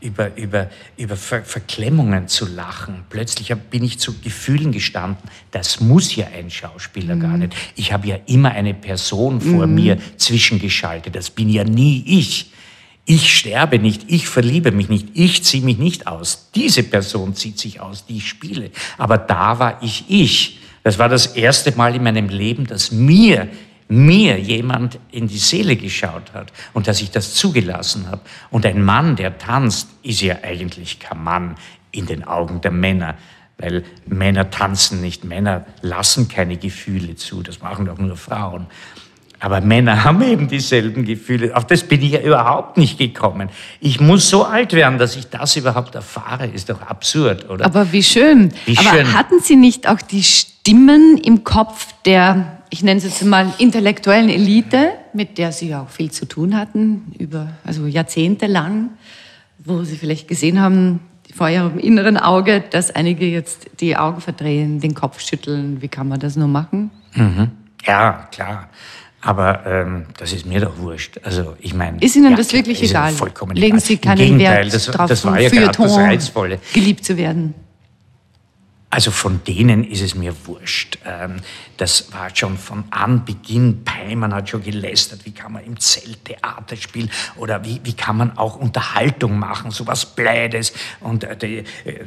über, über, über Ver- Verklemmungen zu lachen. Plötzlich bin ich zu Gefühlen gestanden. Das muss ja ein Schauspieler mhm. gar nicht. Ich habe ja immer eine Person vor mhm. mir zwischengeschaltet. Das bin ja nie ich. Ich sterbe nicht, ich verliebe mich nicht, ich ziehe mich nicht aus. Diese Person zieht sich aus, die ich spiele. Aber da war ich ich. Das war das erste Mal in meinem Leben, dass mir mir jemand in die Seele geschaut hat und dass ich das zugelassen habe. Und ein Mann, der tanzt, ist ja eigentlich kein Mann in den Augen der Männer, weil Männer tanzen nicht, Männer lassen keine Gefühle zu, das machen doch nur Frauen. Aber Männer haben eben dieselben Gefühle. Auf das bin ich ja überhaupt nicht gekommen. Ich muss so alt werden, dass ich das überhaupt erfahre. Ist doch absurd, oder? Aber wie schön. Wie Aber schön. Hatten Sie nicht auch die Stimmen im Kopf der, ich nenne es jetzt mal, intellektuellen Elite, mit der Sie ja auch viel zu tun hatten, über, also jahrzehntelang, wo Sie vielleicht gesehen haben, vor Ihrem inneren Auge, dass einige jetzt die Augen verdrehen, den Kopf schütteln. Wie kann man das nur machen? Mhm. Ja, klar. Aber ähm, das ist mir doch wurscht. Also ich meine, ist Ihnen ja, das wirklich ist egal? Vollkommen Legen egal. Sie keinen Wert das, drauf, das war ja gerade das Reizvolle, geliebt zu werden. Also von denen ist es mir wurscht. Das war schon von Anbeginn, Peymann hat schon gelästert, wie kann man im Zelt Theater spielen oder wie, wie kann man auch Unterhaltung machen, so was Blädes und die,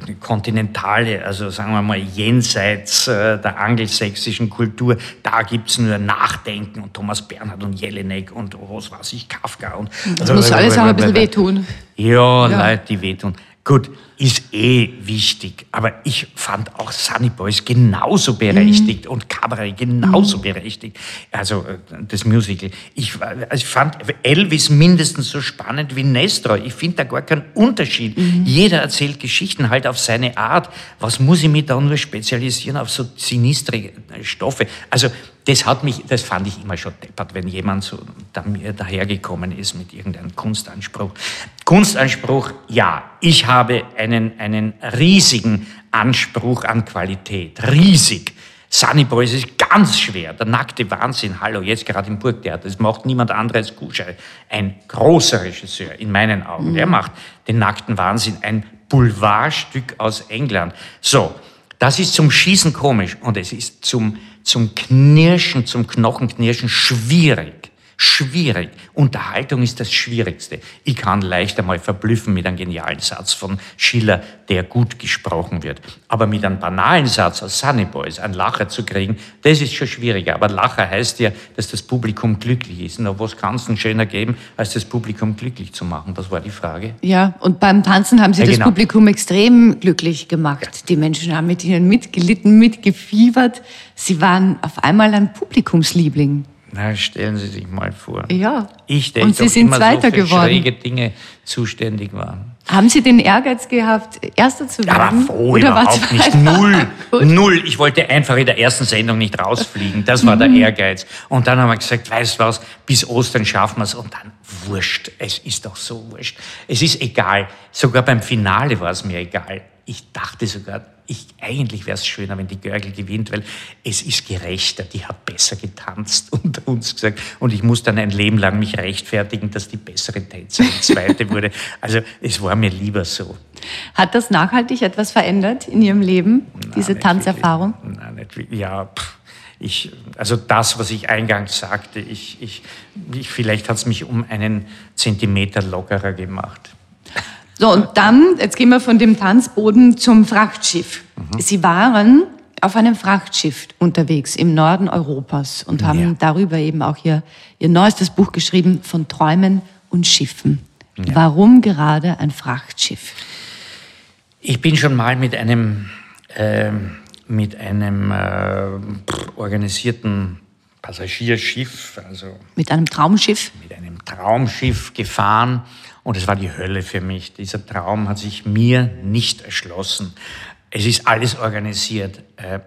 die kontinentale, also sagen wir mal jenseits der angelsächsischen Kultur, da gibt's nur Nachdenken und Thomas Bernhard und Jelinek und oh, was weiß ich, Kafka. Und das muss alles auch ein bisschen wehtun. Ja, ja. Leute, die wehtun. Gut, ist eh wichtig, aber ich fand auch Sunny Boys genauso berechtigt mhm. und Cabaret genauso mhm. berechtigt, also das Musical. Ich, ich fand Elvis mindestens so spannend wie Nestroy. Ich finde da gar keinen Unterschied. Mhm. Jeder erzählt Geschichten halt auf seine Art. Was muss ich mich da nur spezialisieren auf so sinistre Stoffe? Also das hat mich, das fand ich immer schon deppert, wenn jemand so da, dahergekommen ist mit irgendeinem Kunstanspruch. Kunstanspruch, ja, ich habe einen, einen riesigen Anspruch an Qualität, riesig. Sunny Boys ist ganz schwer, der nackte Wahnsinn, hallo, jetzt gerade im Burgtheater, das macht niemand anderes als Kusche, ein großer Regisseur in meinen Augen, mhm. der macht den nackten Wahnsinn, ein Boulevardstück aus England. So, das ist zum Schießen komisch und es ist zum Zum Knirschen, zum Knochenknirschen schwierig, schwierig. Unterhaltung ist das Schwierigste. Ich kann leicht einmal verblüffen mit einem genialen Satz von Schiller, der gut gesprochen wird. Aber mit einem banalen Satz aus Sunny Boys, einen Lacher zu kriegen, das ist schon schwieriger. Aber Lacher heißt ja, dass das Publikum glücklich ist. Na, was kann es denn schöner geben, als das Publikum glücklich zu machen? Das war die Frage. Ja, und beim Tanzen haben Sie ja, das genau. Publikum extrem glücklich gemacht. Ja. Die Menschen haben mit Ihnen mitgelitten, mitgefiebert. Sie waren auf einmal ein Publikumsliebling. Na, stellen Sie sich mal vor. Ja. Ich, der und Sie sind immer Zweiter so für geworden. Schräge Dinge zuständig waren. Haben Sie den Ehrgeiz gehabt, Erster zu werden? Aber froh, oder überhaupt nicht. Null, null. Ich wollte einfach in der ersten Sendung nicht rausfliegen. Das war der Ehrgeiz. Und dann haben wir gesagt, weißt du was, bis Ostern schaffen wir es. Und dann wurscht. Es ist doch so wurscht. Es ist egal. Sogar beim Finale war es mir egal. Ich dachte sogar, ich, eigentlich wäre es schöner, wenn die Görgel gewinnt, weil es ist gerechter, die hat besser getanzt, unter uns gesagt. Und ich muss dann ein Leben lang mich rechtfertigen, dass die bessere Tänzerin Zweite wurde. Also es war mir lieber so. Hat das nachhaltig etwas verändert in Ihrem Leben, nein, diese Tanzerfahrung? Wirklich. Nein, nicht wirklich. Ja, pff. Ich, also das, was ich eingangs sagte, ich, ich, ich, vielleicht hat es mich um einen Zentimeter lockerer gemacht. So, und dann, jetzt gehen wir von dem Tanzboden zum Frachtschiff. Mhm. Sie waren auf einem Frachtschiff unterwegs im Norden Europas und ja. haben darüber eben auch ihr, ihr neuestes Buch geschrieben, von Träumen und Schiffen. Ja. Warum gerade ein Frachtschiff? Ich bin schon mal mit einem äh, mit einem äh, organisierten Passagierschiff, also mit einem Traumschiff, mit einem Traumschiff gefahren, und es war die Hölle für mich. Dieser Traum hat sich mir nicht erschlossen. Es ist alles organisiert.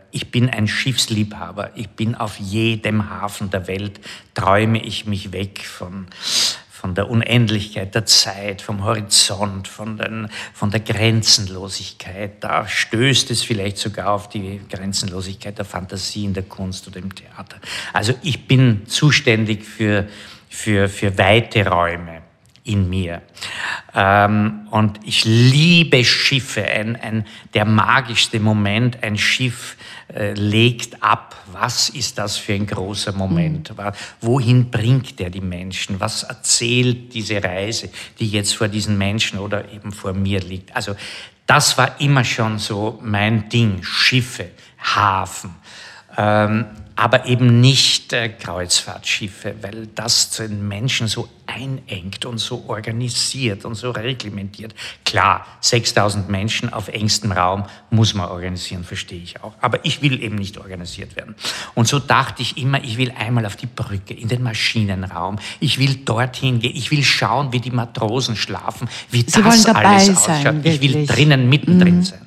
Ich bin ein Schiffsliebhaber. Ich bin auf jedem Hafen der Welt, träume ich mich weg von, von der Unendlichkeit der Zeit, vom Horizont, von, den, von der Grenzenlosigkeit. Da stößt es vielleicht sogar auf die Grenzenlosigkeit der Fantasie in der Kunst oder im Theater. Also ich bin zuständig für, für, für weite Räume in mir. Ähm, und ich liebe Schiffe. Ein, ein, der magischste Moment, ein Schiff äh, legt ab. Was ist das für ein großer Moment? Mhm. Wohin bringt er die Menschen? Was erzählt diese Reise, die jetzt vor diesen Menschen oder eben vor mir liegt? Also das war immer schon so mein Ding. Schiffe, Hafen. Ähm, aber eben nicht äh, Kreuzfahrtschiffe, weil das den Menschen so einengt und so organisiert und so reglementiert. Klar, sechstausend Menschen auf engstem Raum muss man organisieren, verstehe ich auch. Aber ich will eben nicht organisiert werden. Und so dachte ich immer, ich will einmal auf die Brücke, in den Maschinenraum. Ich will dorthin gehen, ich will schauen, wie die Matrosen schlafen, wie Sie das alles ausschaut. Sein, ich will drinnen, mittendrin mhm. sein.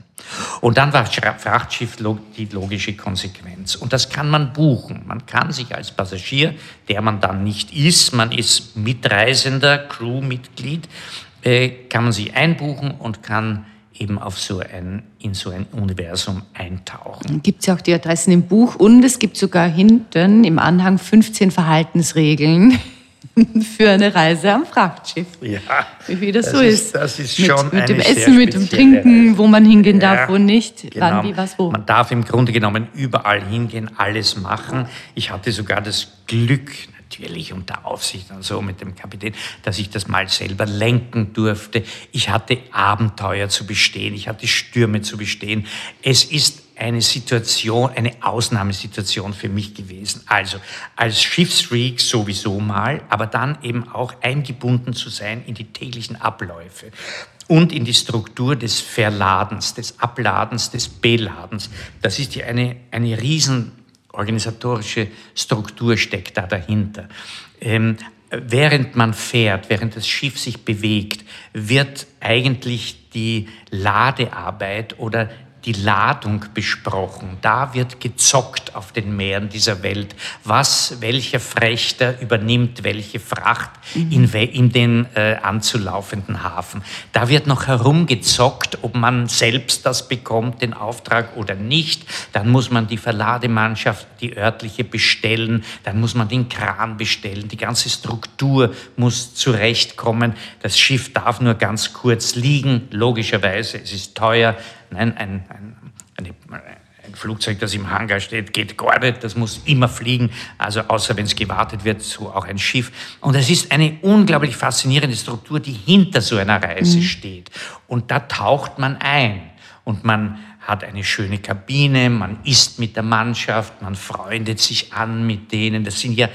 Und dann war Frachtschiff die logische Konsequenz. Und das kann man buchen. Man kann sich als Passagier, der man dann nicht ist, man ist Mitreisender, Crewmitglied, äh, kann man sich einbuchen und kann eben auf so ein, in so ein Universum eintauchen. Gibt es ja auch die Adressen im Buch, und es gibt sogar hinten im Anhang fünfzehn Verhaltensregeln für eine Reise am Frachtschiff. Ja, wie das, das so ist. ist. Das ist schon mit, mit dem Essen, mit dem Trinken, Reise. Wo man hingehen darf, ja, wo nicht, genau. Wann, wie, was, wo. Man darf im Grunde genommen überall hingehen, alles machen. Ich hatte sogar das Glück, natürlich unter Aufsicht und so mit dem Kapitän, dass ich das mal selber lenken durfte. Ich hatte Abenteuer zu bestehen, ich hatte Stürme zu bestehen. Es ist eine Situation, eine Ausnahmesituation für mich gewesen. Also als Schiffsfreak sowieso mal, aber dann eben auch eingebunden zu sein in die täglichen Abläufe und in die Struktur des Verladens, des Abladens, des Beladens. Das ist ja eine, eine riesen organisatorische Struktur steckt da dahinter. Ähm, während man fährt, während das Schiff sich bewegt, wird eigentlich die Ladearbeit oder die Ladung besprochen. Da wird gezockt auf den Meeren dieser Welt. Was, welcher Frächter übernimmt welche Fracht mhm. in, we in den äh, anzulaufenden Hafen. Da wird noch herumgezockt, ob man selbst das bekommt, den Auftrag oder nicht. Dann muss man die Verlademannschaft, die örtliche, bestellen. Dann muss man den Kran bestellen. Die ganze Struktur muss zurechtkommen. Das Schiff darf nur ganz kurz liegen. Logischerweise, es ist teuer. Nein, ein, ein, ein Flugzeug, das im Hangar steht, geht gar nicht. Das muss immer fliegen, also außer wenn es gewartet wird, so auch ein Schiff. Und es ist eine unglaublich faszinierende Struktur, die hinter so einer Reise mhm. steht. Und da taucht man ein und man hat eine schöne Kabine, man isst mit der Mannschaft, man freundet sich an mit denen. Das sind ja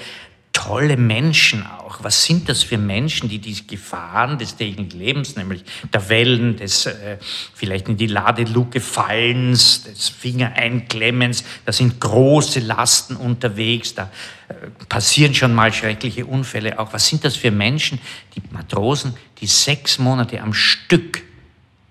tolle Menschen auch. Was sind das für Menschen, die diese Gefahren des täglichen Lebens, nämlich der Wellen, des äh, vielleicht in die Ladeluke Fallens, des Fingereinklemmens, da sind große Lasten unterwegs, da äh, passieren schon mal schreckliche Unfälle auch. Was sind das für Menschen, die Matrosen, die sechs Monate am Stück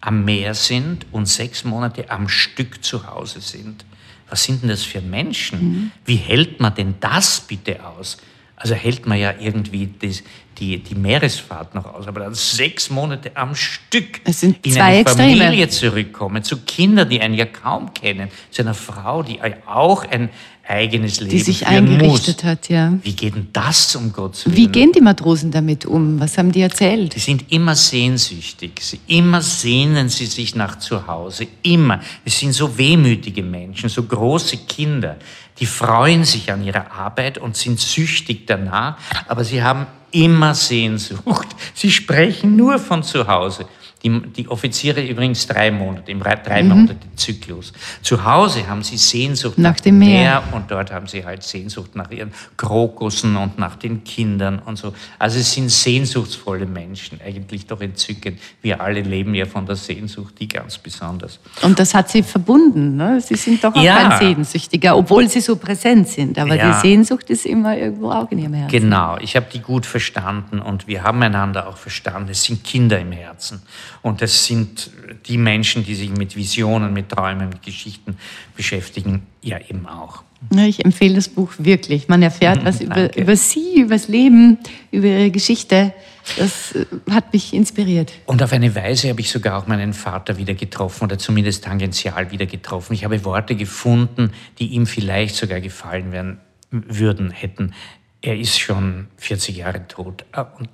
am Meer sind und sechs Monate am Stück zu Hause sind? Was sind denn das für Menschen? Mhm. Wie hält man denn das bitte aus? Also hält man ja irgendwie die, die, die Meeresfahrt noch aus, aber dann sechs Monate am Stück in eine Extreme. Familie zurückkommen, zu Kindern, die einen ja kaum kennen, zu einer Frau, die auch ein eigenes Leben führen muss. Die sich eingerichtet hat, ja. Wie geht denn das, um Gottes Willen? Wie gehen die Matrosen damit um? Was haben die erzählt? Die sind immer sehnsüchtig. Sie, immer sehnen sie sich nach Zuhause. Immer. Es sind so wehmütige Menschen, so große Kinder. Die freuen sich an ihrer Arbeit und sind süchtig danach, aber sie haben immer Sehnsucht. Sie sprechen nur von Zuhause. Die, die Offiziere übrigens drei Monate, im drei mhm. Monate Zyklus. Zu Hause haben sie Sehnsucht nach, nach dem Meer. Meer und dort haben sie halt Sehnsucht nach ihren Krokussen und nach den Kindern und so. Also es sind sehnsuchtsvolle Menschen, eigentlich doch entzückend. Wir alle leben ja von der Sehnsucht, die ganz besonders. Und das hat sie verbunden, ne? Sie sind doch auch ja. kein Sehnsüchtiger, obwohl sie so präsent sind. Aber ja. die Sehnsucht ist immer irgendwo auch in ihrem Herzen. Genau, ich habe die gut verstanden und wir haben einander auch verstanden. Es sind Kinder im Herzen. Und das sind die Menschen, die sich mit Visionen, mit Träumen, mit Geschichten beschäftigen, ja eben auch. Ich empfehle das Buch wirklich. Man erfährt was über, über sie, über das Leben, über ihre Geschichte. Das hat mich inspiriert. Und auf eine Weise habe ich sogar auch meinen Vater wieder getroffen oder zumindest tangential wieder getroffen. Ich habe Worte gefunden, die ihm vielleicht sogar gefallen werden, würden, hätten. Er ist schon vierzig Jahre tot. Und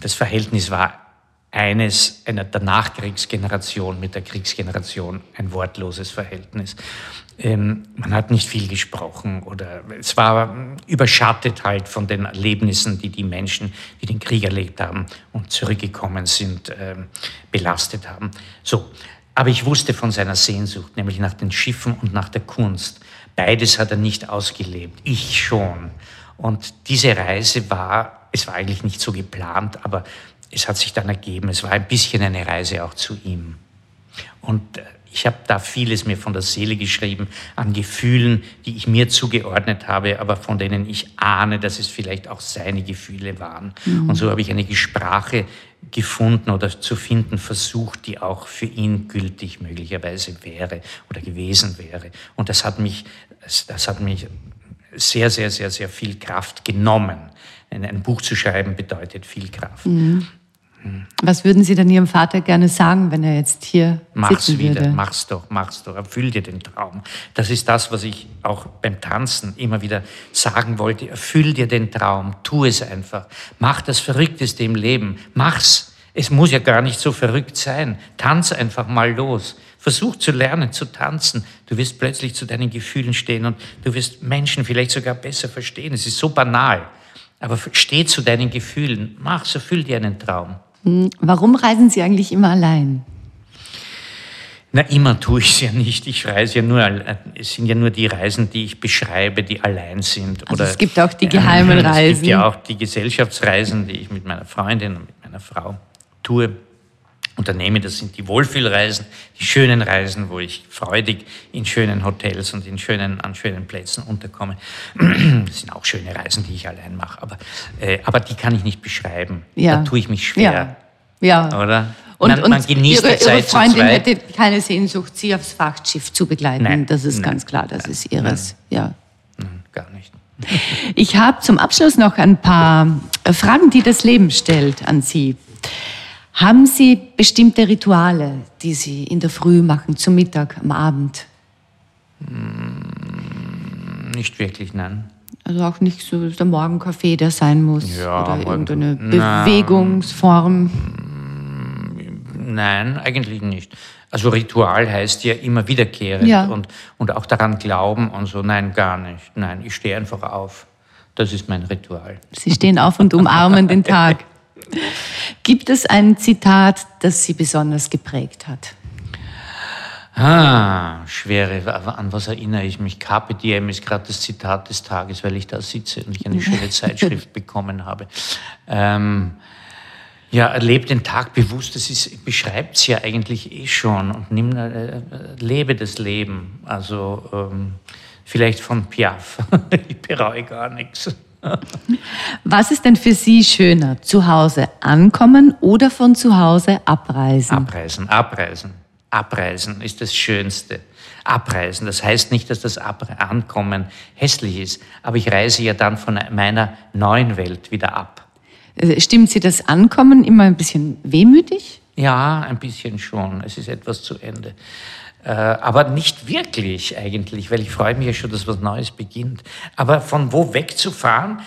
das Verhältnis war eines einer der Nachkriegsgeneration mit der Kriegsgeneration, ein wortloses Verhältnis. Ähm, man hat nicht viel gesprochen oder es war überschattet halt von den Erlebnissen, die die Menschen, die den Krieg erlebt haben und zurückgekommen sind, ähm, belastet haben. So, aber ich wusste von seiner Sehnsucht, nämlich nach den Schiffen und nach der Kunst. Beides hat er nicht ausgelebt, ich schon. Und diese Reise war, es war eigentlich nicht so geplant, aber es hat sich dann ergeben, es war ein bisschen eine Reise auch zu ihm. Und ich habe da vieles mir von der Seele geschrieben, an Gefühlen, die ich mir zugeordnet habe, aber von denen ich ahne, dass es vielleicht auch seine Gefühle waren. Mhm. Und so habe ich eine Sprache gefunden oder zu finden versucht, die auch für ihn gültig möglicherweise wäre oder gewesen wäre. Und das hat mich, das hat mich sehr, sehr, sehr, sehr viel Kraft genommen. Ein Buch zu schreiben bedeutet viel Kraft. Mhm. Was würden Sie denn Ihrem Vater gerne sagen, wenn er jetzt hier mach's sitzen würde? Mach's wieder, mach's doch, mach's doch, erfüll dir den Traum. Das ist das, was ich auch beim Tanzen immer wieder sagen wollte. Erfüll dir den Traum, tu es einfach. Mach das Verrückteste im Leben, mach's. Es muss ja gar nicht so verrückt sein. Tanz einfach mal los. Versuch zu lernen, zu tanzen. Du wirst plötzlich zu deinen Gefühlen stehen und du wirst Menschen vielleicht sogar besser verstehen. Es ist so banal. Aber steh zu deinen Gefühlen. Mach's, erfüll dir einen Traum. Warum reisen Sie eigentlich immer allein? Na, immer tue ich es ja nicht. Ich reise ja nur, es sind ja nur die Reisen, die ich beschreibe, die allein sind. Also oder, es gibt auch die geheimen äh, Reisen. Es gibt ja auch die Gesellschaftsreisen, die ich mit meiner Freundin und mit meiner Frau tue. Unternehme, das sind die Wohlfühlreisen, die schönen Reisen, wo ich freudig in schönen Hotels und in schönen, an schönen Plätzen unterkomme. Das sind auch schöne Reisen, die ich allein mache, aber, äh, aber die kann ich nicht beschreiben. Ja. Da tue ich mich schwer. Ja. Ja. Oder? Und, man, und man genießt ihre, die Zeit ihre Freundin hätte keine Sehnsucht, Sie aufs Frachtschiff zu begleiten. Nein. Das ist Nein. ganz klar, das Nein. ist ihres. Nein. Ja. Nein, gar nicht. Ich habe zum Abschluss noch ein paar Fragen, die das Leben stellt an Sie. Haben Sie bestimmte Rituale, die Sie in der Früh machen, zum Mittag, am Abend? Nicht wirklich, nein. Also auch nicht so der Morgenkaffee, der sein muss, ja, oder irgendeine Bewegungsform? Nein, eigentlich nicht. Also Ritual heißt ja immer wiederkehrend ja. Und, und auch daran glauben und so. Nein, gar nicht. Nein, ich stehe einfach auf. Das ist mein Ritual. Sie stehen auf und umarmen den Tag. Gibt es ein Zitat, das Sie besonders geprägt hat? Ah, schwere, an was erinnere ich mich? Carpe diem ist gerade das Zitat des Tages, weil ich da sitze und ich eine schöne Zeitschrift bekommen habe. Ähm, ja, erlebe den Tag bewusst, das ist, beschreibt es ja eigentlich eh schon. Und nimm, äh, lebe das Leben, also ähm, vielleicht von Piaf. Ich bereue gar nichts. Was ist denn für Sie schöner? Zu Hause ankommen oder von zu Hause abreisen? Abreisen, abreisen. Abreisen ist das Schönste. Abreisen, das heißt nicht, dass das Ankommen hässlich ist, aber ich reise ja dann von meiner neuen Welt wieder ab. Stimmt Sie das Ankommen immer ein bisschen wehmütig? Ja, ein bisschen schon. Es ist etwas zu Ende. Aber nicht wirklich eigentlich, weil ich freue mich ja schon, dass was Neues beginnt. Aber von wo wegzufahren,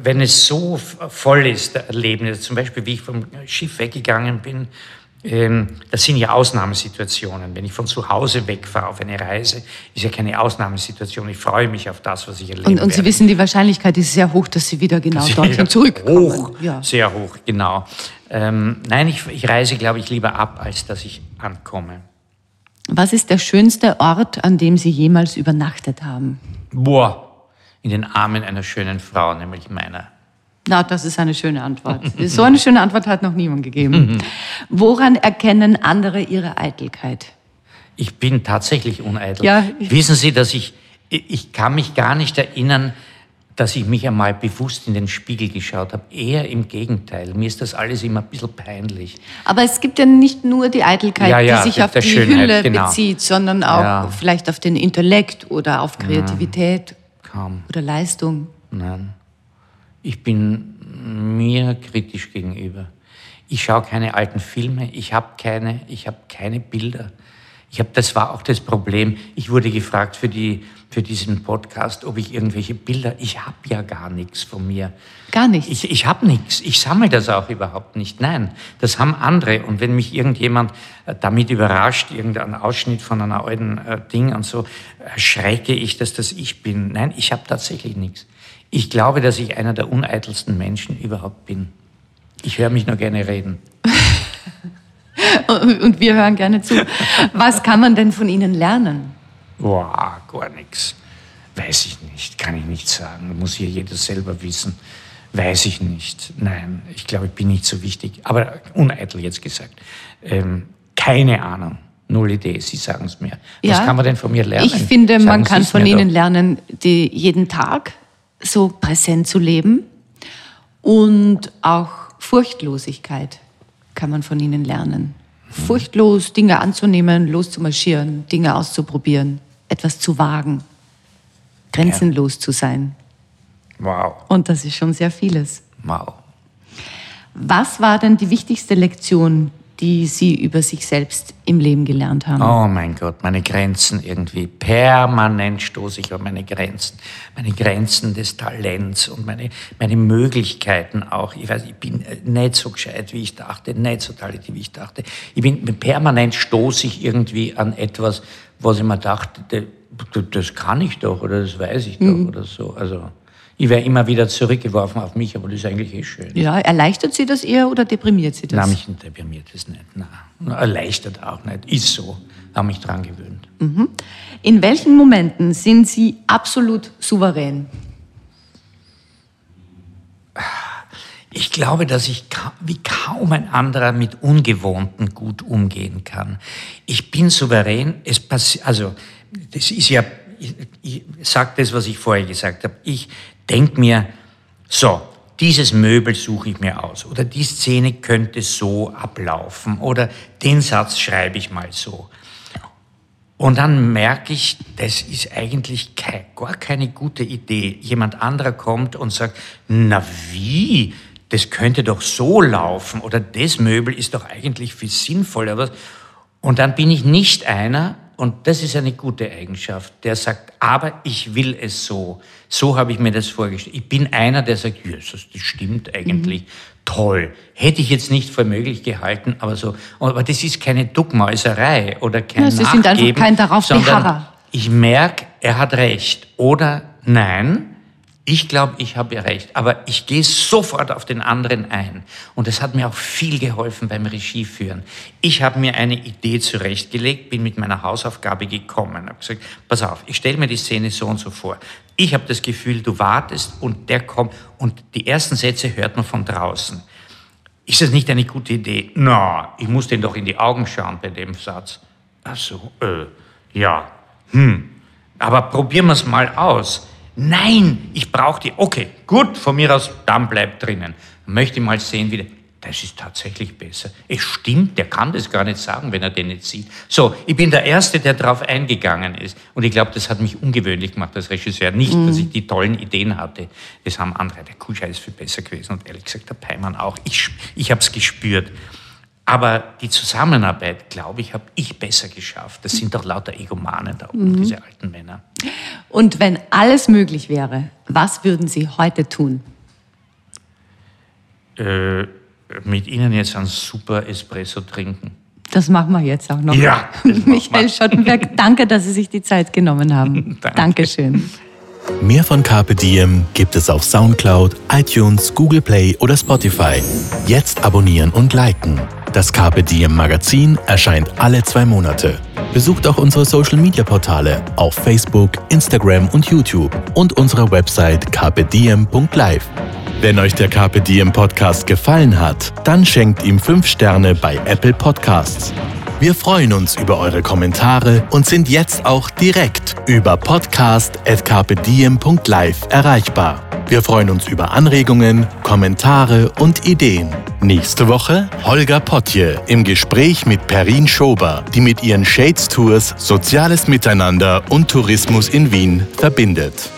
wenn es so voll ist, der Erlebnis, zum Beispiel wie ich vom Schiff weggegangen bin, Das sind ja Ausnahmesituationen. Wenn ich von zu Hause wegfahre auf eine Reise, ist ja keine Ausnahmesituation. Ich freue mich auf das, was ich erlebe. Und, und Sie wissen, die Wahrscheinlichkeit ist sehr hoch, dass Sie wieder genau dorthin zurückkommen. Hoch, ja. Sehr hoch, genau. Ähm, nein, ich, ich reise, glaube ich, lieber ab, als dass ich ankomme. Was ist der schönste Ort, an dem Sie jemals übernachtet haben? Boah, in den Armen einer schönen Frau, nämlich meiner. Na, das ist eine schöne Antwort. So eine schöne Antwort hat noch niemand gegeben. Woran erkennen andere ihre Eitelkeit? Ich bin tatsächlich uneitel. Ja. Wissen Sie, dass ich, ich kann mich gar nicht erinnern, dass ich mich einmal bewusst in den Spiegel geschaut habe. Eher im Gegenteil. Mir ist das alles immer ein bisschen peinlich. Aber es gibt ja nicht nur die Eitelkeit, ja, ja, die sich auf die Schönheit, Hülle genau. bezieht, sondern auch ja. vielleicht auf den Intellekt oder auf Kreativität. Nein, kaum. Oder Leistung. Nein. Ich bin mir kritisch gegenüber. Ich schaue keine alten Filme, ich habe keine, ich habe keine Bilder. Ich habe, das war auch das Problem. Ich wurde gefragt für, die, für diesen Podcast, ob ich irgendwelche Bilder, ich habe ja gar nichts von mir. Gar nichts? Ich, ich habe nichts. Ich sammle das auch überhaupt nicht. Nein, das haben andere. Und wenn mich irgendjemand damit überrascht, irgendein Ausschnitt von einer alten äh, Ding und so, erschrecke ich, dass das ich bin. Nein, ich habe tatsächlich nichts. Ich glaube, dass ich einer der uneitelsten Menschen überhaupt bin. Ich höre mich nur gerne reden. Und wir hören gerne zu. Was kann man denn von Ihnen lernen? Boah, gar nichts. Weiß ich nicht, kann ich nicht sagen. Muss hier jeder selber wissen. Weiß ich nicht. Nein, ich glaube, ich bin nicht so wichtig. Aber uneitel jetzt gesagt. Ähm, keine Ahnung. Null Idee, Sie sagen es mir. Ja, was kann man denn von mir lernen? Ich finde, sagen man kann von Ihnen doch. lernen, die jeden Tag so präsent zu leben, und auch Furchtlosigkeit kann man von Ihnen lernen. Furchtlos Dinge anzunehmen, loszumarschieren, Dinge auszuprobieren, etwas zu wagen, grenzenlos ja. zu sein. Wow. Und das ist schon sehr vieles. Wow. Was war denn die wichtigste Lektion, die Sie über sich selbst im Leben gelernt haben? Oh mein Gott, meine Grenzen irgendwie. Permanent stoße ich an meine Grenzen. Meine Grenzen des Talents und meine, meine Möglichkeiten auch. Ich weiß, ich bin nicht so gescheit, wie ich dachte, nicht so talentiert, wie ich dachte. Ich bin permanent stoße ich irgendwie an etwas, was ich mir dachte, das kann ich doch oder das weiß ich doch mhm. oder so. Also ich werde immer wieder zurückgeworfen auf mich, aber das ist eigentlich eh schön. Ja, erleichtert Sie das eher oder deprimiert Sie das? Nein, mich deprimiert das nicht. Nein. Erleichtert auch nicht. Ist so. Habe mich dran gewöhnt. Mhm. In welchen Momenten sind Sie absolut souverän? Ich glaube, dass ich wie kaum ein anderer mit Ungewohnten gut umgehen kann. Ich bin souverän. Es passi- also, das ist ja... Ich, ich sage das, was ich vorher gesagt habe. Ich denke mir, so, dieses Möbel suche ich mir aus oder die Szene könnte so ablaufen oder den Satz schreibe ich mal so. Und dann merke ich, das ist eigentlich kein, gar keine gute Idee. Jemand anderer kommt und sagt, na wie, das könnte doch so laufen oder das Möbel ist doch eigentlich viel sinnvoller. Was? Und dann bin ich nicht einer, und das ist eine gute Eigenschaft, der sagt, aber ich will es so. So habe ich mir das vorgestellt. Ich bin einer, der sagt, Jesus, das stimmt eigentlich. Mhm. Toll. Hätte ich jetzt nicht für möglich gehalten, aber so. Aber das ist keine Duckmäuserei oder kein ja, Sie Nachgeben, sind einfach kein darauf Beharrer. Ich merke, er hat recht. Oder nein, ich glaube, ich habe recht. Aber ich gehe sofort auf den anderen ein. Und das hat mir auch viel geholfen beim Regieführen. Ich habe mir eine Idee zurechtgelegt, bin mit meiner Hausaufgabe gekommen. Habe gesagt, pass auf, ich stelle mir die Szene so und so vor. Ich habe das Gefühl, du wartest und der kommt. Und die ersten Sätze hört man von draußen. Ist das nicht eine gute Idee? Na, ich muss den doch in die Augen schauen bei dem Satz. Ach so, äh, ja, hm. Aber probieren wir es mal aus. Nein, ich brauche die. Okay, gut, von mir aus, dann bleibt drinnen. Möchte mal sehen, wie der, das ist tatsächlich besser. Es stimmt, der kann das gar nicht sagen, wenn er den nicht sieht. So, ich bin der Erste, der drauf eingegangen ist. Und ich glaube, das hat mich ungewöhnlich gemacht als Regisseur. Nicht, mhm. dass ich die tollen Ideen hatte. Das haben andere. Der Kusche ist viel besser gewesen und ehrlich gesagt der Peymann auch. Ich, ich habe es gespürt. Aber die Zusammenarbeit, glaube ich, habe ich besser geschafft. Das sind doch lauter Egomanen da oben, mhm. diese alten Männer. Und wenn alles möglich wäre, was würden Sie heute tun? Äh, mit Ihnen jetzt einen super Espresso trinken. Das machen wir jetzt auch noch. Ja, Michael Schottenberg, danke, dass Sie sich die Zeit genommen haben. Danke. Dankeschön. Mehr von Carpe Diem gibt es auf Soundcloud, iTunes, Google Play oder Spotify. Jetzt abonnieren und liken. Das Carpe Diem Magazin erscheint alle zwei Monate. Besucht auch unsere Social Media Portale auf Facebook, Instagram und YouTube und unsere Website carpe diem punkt live. Wenn euch der Carpe Diem Podcast gefallen hat, dann schenkt ihm fünf Sterne bei Apple Podcasts. Wir freuen uns über eure Kommentare und sind jetzt auch direkt über podcast at carpe diem punkt live erreichbar. Wir freuen uns über Anregungen, Kommentare und Ideen. Nächste Woche Holger Potje im Gespräch mit Perin Schober, die mit ihren Shades Tours soziales Miteinander und Tourismus in Wien verbindet.